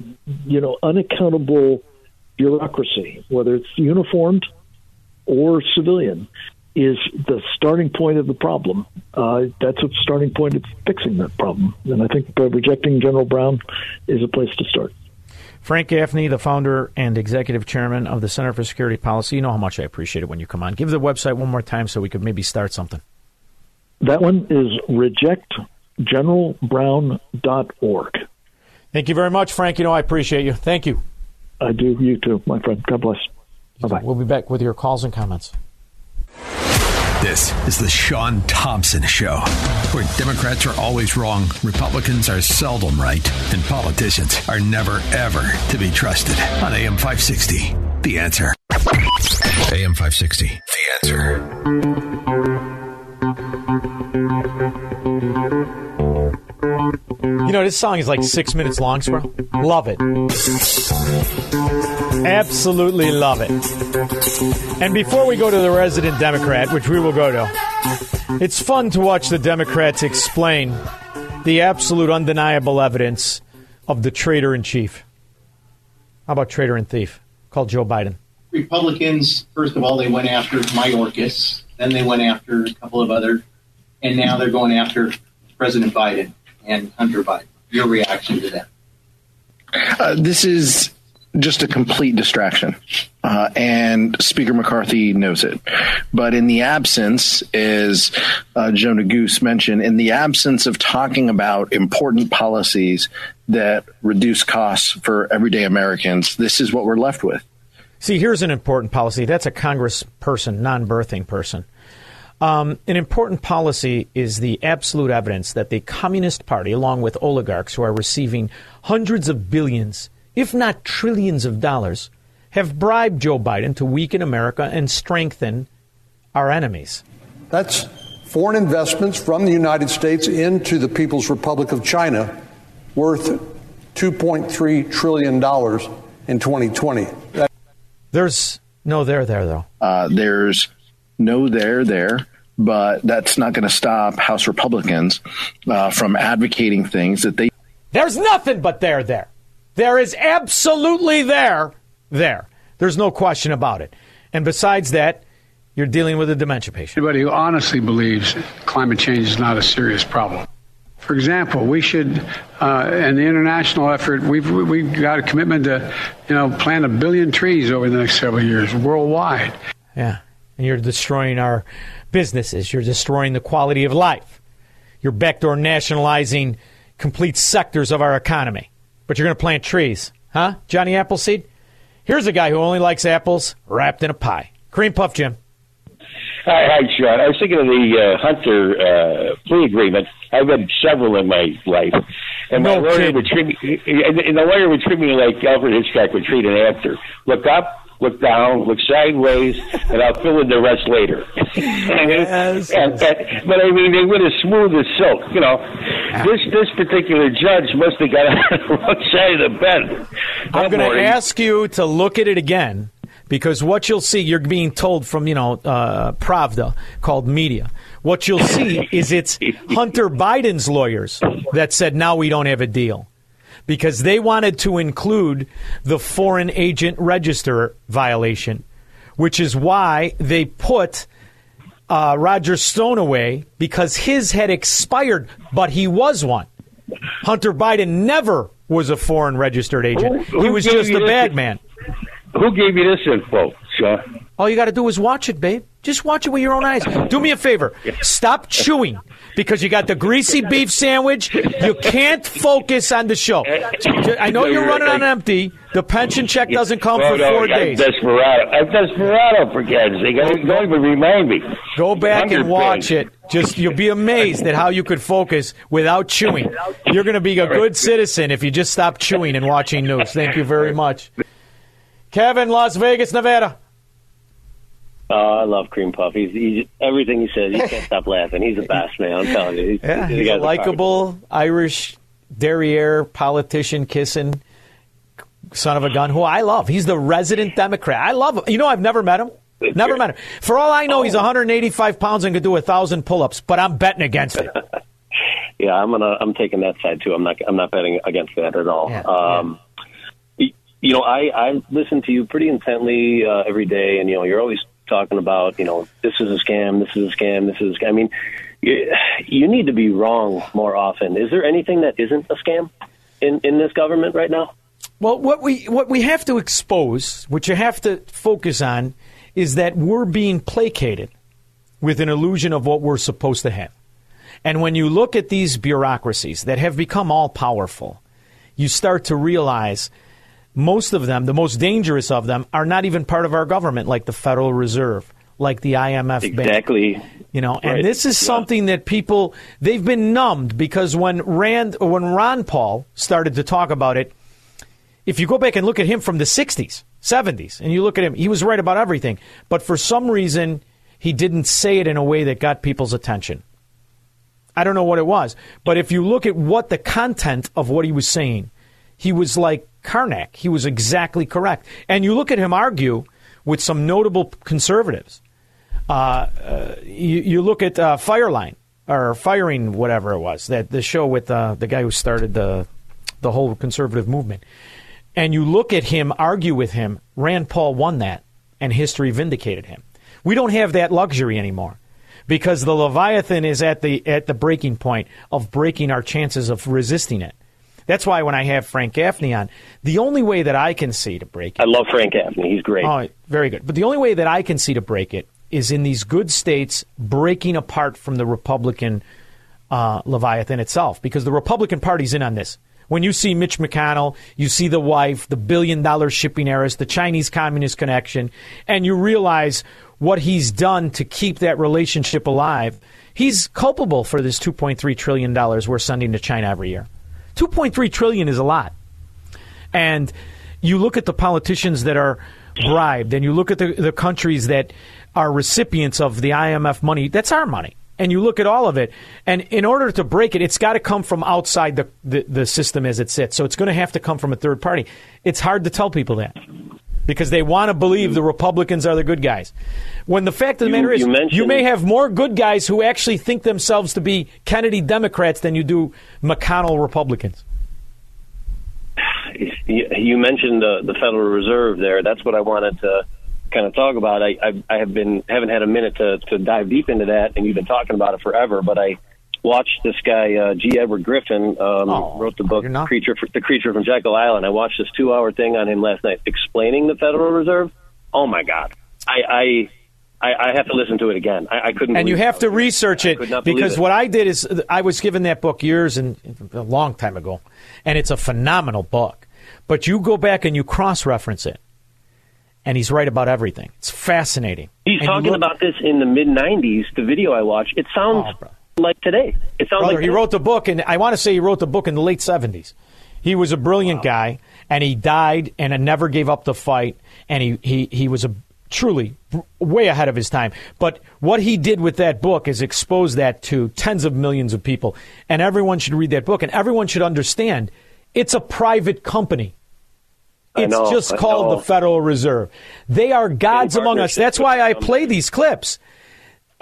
unaccountable bureaucracy, whether it's uniformed or civilian, is the starting point of the problem. That's the starting point of fixing that problem. And I think rejecting General Brown is a place to start. Frank Gaffney, the founder and executive chairman of the Center for Security Policy. You know how much I appreciate it when you come on. Give the website one more time so we could maybe start something. That one is rejectgeneralbrown.org. Thank you very much, Frank. I appreciate you. Thank you. I do. You too, my friend. God bless. Bye-bye. We'll be back with your calls and comments. This is the Sean Thompson Show, where Democrats are always wrong, Republicans are seldom right, and politicians are never, ever to be trusted. On AM 560, The Answer. AM 560, The Answer. This song is like 6 minutes long, Swirl. Love it. Absolutely love it. And before we go to the resident Democrat, which we will go to, it's fun to watch the Democrats explain the absolute undeniable evidence of the traitor in chief. How about traitor and thief? Called Joe Biden. Republicans, first of all, they went after Mayorkas. Then they went after a couple of other. And now they're going after President Biden and Hunter Biden. Your reaction to that? This is just a complete distraction, and Speaker McCarthy knows it. But in the absence, as Jonah Goose mentioned, in the absence of talking about important policies that reduce costs for everyday Americans, this is what we're left with. See, here's an important policy. That's a congressperson, non-birthing person. An important policy is the absolute evidence that the Communist Party, along with oligarchs who are receiving hundreds of billions, if not trillions of dollars, have bribed Joe Biden to weaken America and strengthen our enemies. That's foreign investments from the United States into the People's Republic of China worth $2.3 trillion in 2020. There's no there there, though. There's no there there, but that's not going to stop House Republicans from advocating things that they... There's nothing but there there. There is absolutely there there. There's no question about it. And besides that, you're dealing with a dementia patient. Anybody who honestly believes climate change is not a serious problem. For example, we should, in the international effort, we've got a commitment to, plant 1 billion trees over the next several years worldwide. Yeah, and you're destroying our businesses. You're destroying the quality of life. You're backdoor nationalizing complete sectors of our economy. But you're going to plant trees, huh, Johnny Appleseed? Here's a guy who only likes apples wrapped in a pie. Cream Puff Jim. Hi, Sean. I was thinking of the Hunter plea agreement. I've read several in my life, and the lawyer would treat me like Alfred Hitchcock would treat an actor. Look up, look down, look sideways, and I'll fill in the rest later. But I mean, they would have smooth as silk. This particular judge must have got on the wrong side of the bed. I'm going to ask you to look at it again. Because what you'll see, you're being told from, Pravda, called media. What you'll see is it's Hunter Biden's lawyers that said, now we don't have a deal. Because they wanted to include the foreign agent register violation, which is why they put Roger Stone away, because his had expired, but he was one. Hunter Biden never was a foreign registered agent. He was just a bad man. Who gave you this info, Sean? All you got to do is watch it, babe. Just watch it with your own eyes. Do me a favor. Stop chewing because you got the greasy beef sandwich. You can't focus on the show. I know you're running on empty. The pension check doesn't come for 4 days. I'm desperado for God's sake. Don't even remind me. Go back and watch it. Just you'll be amazed at how you could focus without chewing. You're going to be a good citizen if you just stop chewing and watching news. Thank you very much. Kevin, Las Vegas, Nevada. Oh, I love Cream Puff. He's everything he says, he can't stop laughing. He's the best, man. I'm telling you. He's a likable Irish derriere politician kissing son of a gun who I love. He's the resident Democrat. I love him. I've never met him. Never met him. For all I know, he's 185 pounds and could do 1,000 pull-ups, but I'm betting against it. Yeah, I'm taking that side, too. I'm not betting against that at all. Yeah, I listen to you pretty intently every day, and, you're always talking about, this is a scam, this is a scam, this is a scam. I mean, you need to be wrong more often. Is there anything that isn't a scam in this government right now? Well, what we have to expose, what you have to focus on, is that we're being placated with an illusion of what we're supposed to have. And when you look at these bureaucracies that have become all-powerful, you start to realize most of them, the most dangerous of them, are not even part of our government, like the Federal Reserve, like the IMF. Exactly. Bank. Right. And this is something that people, they've been numbed, because when Ron Paul started to talk about it, if you go back and look at him from the 60s, 70s, and you look at him, he was right about everything. But for some reason, he didn't say it in a way that got people's attention. I don't know what it was. But if you look at what the content of what he was saying, he was like Karnak. He was exactly correct. And you look at him argue with some notable conservatives. You look at Fireline, or Firing, whatever it was, that the show with the guy who started the whole conservative movement. And you look at him argue with him. Rand Paul won that, and history vindicated him. We don't have that luxury anymore, because the Leviathan is at the breaking point of breaking our chances of resisting it. That's why when I have Frank Gaffney on, the only way that I can see to break it... I love Frank Gaffney. He's great. Oh, very good. But the only way that I can see to break it is in these good states breaking apart from the Republican Leviathan itself, because the Republican Party's in on this. When you see Mitch McConnell, you see the wife, the billion-dollar shipping heiress, the Chinese Communist connection, and you realize what he's done to keep that relationship alive. He's culpable for this $2.3 trillion we're sending to China every year. $2.3 trillion is a lot. And you look at the politicians that are bribed, and you look at the countries that are recipients of the IMF money. That's our money. And you look at all of it. And in order to break it, it's got to come from outside the system as it sits. So it's going to have to come from a third party. It's hard to tell people that, because they want to believe the Republicans are the good guys, when the fact of the matter is you may have more good guys who actually think themselves to be Kennedy Democrats than you do McConnell Republicans. You mentioned the Federal Reserve there. That's what I wanted to kind of talk about. I haven't had a minute to dive deep into that, and you've been talking about it forever, but I watched this guy, G. Edward Griffin, wrote the book, The Creature from Jekyll Island. I watched this 2-hour thing on him last night explaining the Federal Reserve. Oh, my God. I have to listen to it again. I couldn't. And you have to research it, because what I did is I was given that book years and a long time ago, and it's a phenomenal book. But you go back and you cross-reference it, and he's right about everything. It's fascinating. He's talking about this in the mid-'90s. The video I watched, it sounds like today. It sounds like he wrote the book, and I want to say he wrote the book in the late '70s. He was a brilliant guy, and he died, and never gave up the fight, and he was a truly way ahead of his time. But what he did with that book is expose that to tens of millions of people. And everyone should read that book, and everyone should understand it's a private company. It's just called the Federal Reserve. They are gods among us. That's why I play these clips.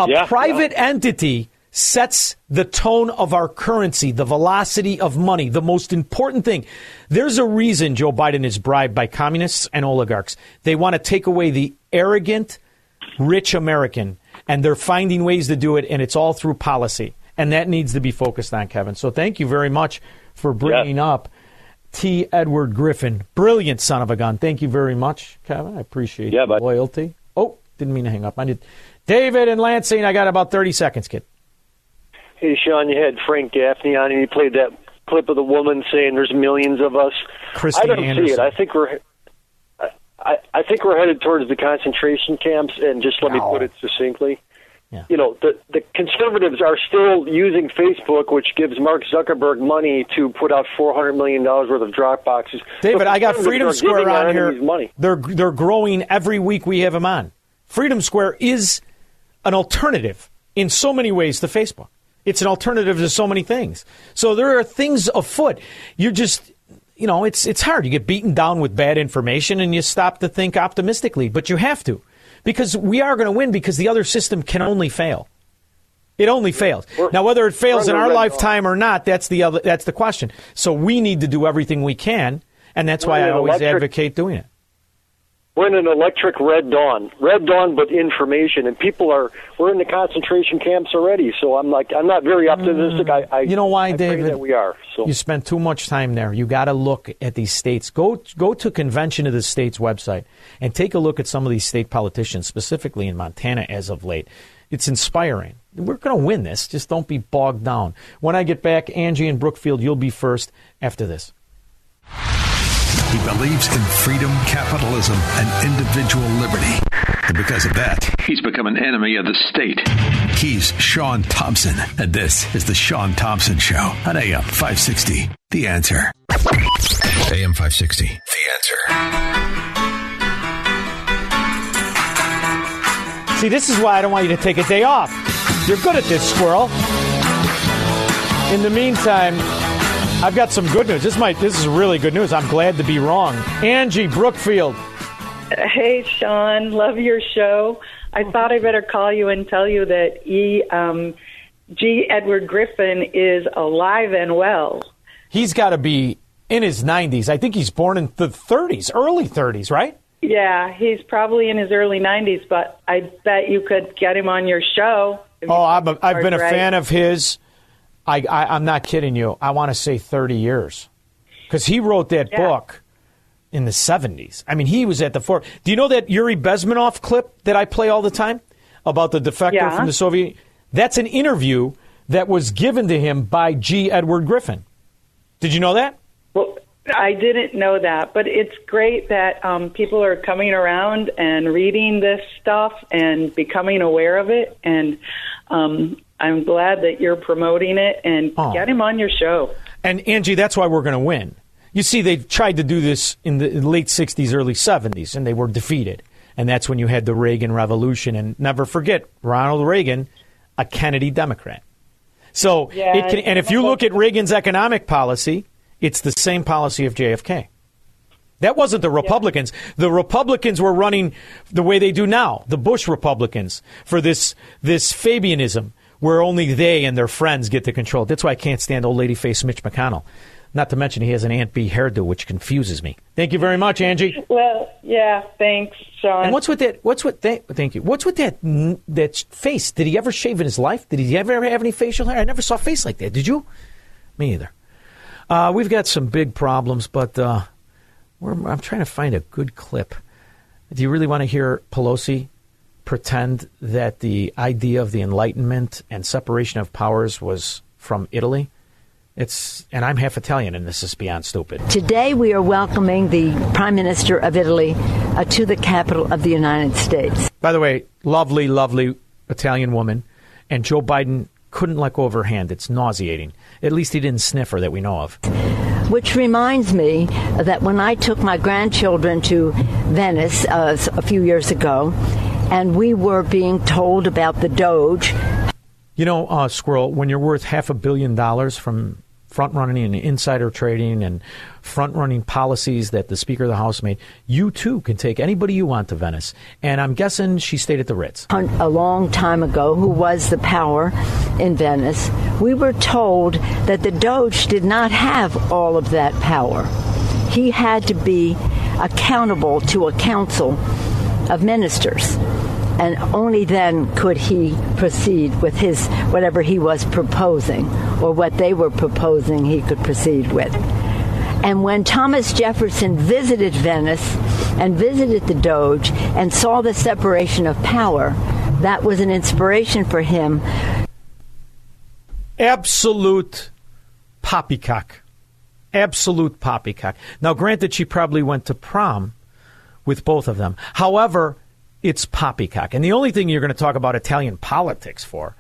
A private entity sets the tone of our currency, the velocity of money, the most important thing. There's a reason Joe Biden is bribed by communists and oligarchs. They want to take away the arrogant, rich American, and they're finding ways to do it, and it's all through policy. And that needs to be focused on, Kevin. So thank you very much for bringing up T. Edward Griffin. Brilliant son of a gun. Thank you very much, Kevin. I appreciate your loyalty. Oh, didn't mean to hang up. I did. David and Lansing, I got about 30 seconds, kid. Hey, Sean, you had Frank Gaffney on, and you played that clip of the woman saying there's millions of us. Christine Anderson. I don't see it. I think we're headed towards the concentration camps, and just let me put it succinctly. Yeah. You know, the conservatives are still using Facebook, which gives Mark Zuckerberg money to put out $400 million worth of drop boxes. David, so I got Freedom Square on here. Money. They're growing every week we have them on. Freedom Square is an alternative in so many ways to Facebook. It's an alternative to so many things. So there are things afoot. You're just, you know, it's hard. You get beaten down with bad information and you stop to think optimistically. But you have to, because we are going to win, because the other system can only fail. It only fails. Now, whether it fails in our lifetime or not, that's the question. So we need to do everything we can. And that's why I always advocate doing it. We're in an electric red dawn, but information, and we're in the concentration camps already. So I'm not very optimistic. I you know why, David? That we are. So. You spend too much time there. You got to look at these states. Go to Convention of the States website and take a look at some of these state politicians, specifically in Montana as of late. It's inspiring. We're going to win this. Just don't be bogged down. When I get back, Angie and Brookfield, you'll be first after this. He believes in freedom, capitalism, and individual liberty. And because of that, he's become an enemy of the state. He's Sean Thompson, and this is The Sean Thompson Show on AM 560, The Answer. AM 560, The Answer. See, this is why I don't want you to take a day off. You're good at this, squirrel. In the meantime, I've got some good news. This is really good news. I'm glad to be wrong. Angie Brookfield. Hey, Sean. Love your show. I thought I better call you and tell you that G. Edward Griffin is alive and well. He's got to be in his 90s. I think he's born in the 30s, early 30s, right? Yeah, he's probably in his early 90s, but I bet you could get him on your show. I've been a fan of his. I'm not kidding you. I want to say 30 years, because he wrote that book in the 70s. I mean, he was at the fore. Do you know that Yuri Bezmenov clip that I play all the time about the defector from the Soviet? That's an interview that was given to him by G. Edward Griffin. Did you know that? Well, I didn't know that, but it's great that people are coming around and reading this stuff and becoming aware of it. And I'm glad that you're promoting it, and get him on your show. And, Angie, that's why we're going to win. You see, they tried to do this in the late 60s, early 70s, and they were defeated. And that's when you had the Reagan Revolution. And never forget, Ronald Reagan, a Kennedy Democrat. So, and if you look at Reagan's economic policy, it's the same policy of JFK. That wasn't the Republicans. Yeah. The Republicans were running the way they do now, the Bush Republicans, for this Fabianism, where only they and their friends get to control. That's why I can't stand old lady face Mitch McConnell. Not to mention he has an Aunt Bee hairdo, which confuses me. Thank you very much, Angie. Well, yeah, thanks, Sean. And what's with that? Thank you. What's with that face? Did he ever shave in his life? Did he ever have any facial hair? I never saw a face like that. Did you? Me either. We've got some big problems, but I'm trying to find a good clip. Do you really want to hear Pelosi pretend that the idea of the Enlightenment and separation of powers was from Italy? And I'm half Italian, and this is beyond stupid. Today we are welcoming the Prime Minister of Italy to the capital of the United States. By the way, lovely, lovely Italian woman. And Joe Biden couldn't let go of her hand. It's nauseating. At least he didn't sniff her that we know of. Which reminds me that when I took my grandchildren to Venice a few years ago, and we were being told about the Doge. You know, Squirrel, when you're worth $500 million from front-running and insider trading and front-running policies that the Speaker of the House made, you, too, can take anybody you want to Venice. And I'm guessing she stayed at the Ritz. A long time ago, who was the power in Venice, we were told that the Doge did not have all of that power. He had to be accountable to a council of ministers. And only then could he proceed with his whatever he was proposing or what they were proposing he could proceed with. And when Thomas Jefferson visited Venice and visited the Doge and saw the separation of power, that was an inspiration for him. Absolute poppycock. Absolute poppycock. Now, granted, she probably went to prom with both of them. However, it's poppycock. And the only thing you're going to talk about Italian politics for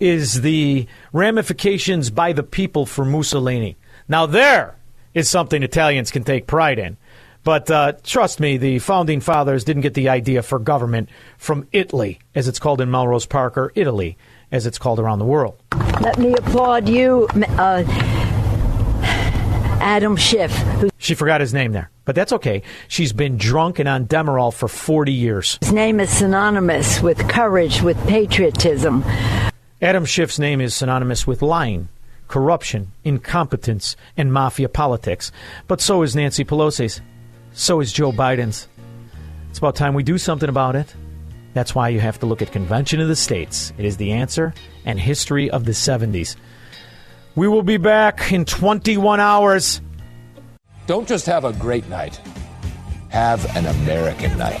is the ramifications by the people for Mussolini. Now, there is something Italians can take pride in. But trust me, the founding fathers didn't get the idea for government from Italy, as it's called in Melrose Park, or Italy, as it's called around the world. Let me applaud you, Adam Schiff. She forgot his name there, but that's okay. She's been drunk and on Demerol for 40 years. His name is synonymous with courage, with patriotism. Adam Schiff's name is synonymous with lying, corruption, incompetence, and mafia politics. But so is Nancy Pelosi's. So is Joe Biden's. It's about time we do something about it. That's why you have to look at Convention of the States. It is the answer, and history of the 70s. We will be back in 21 hours. Don't just have a great night. Have an American night.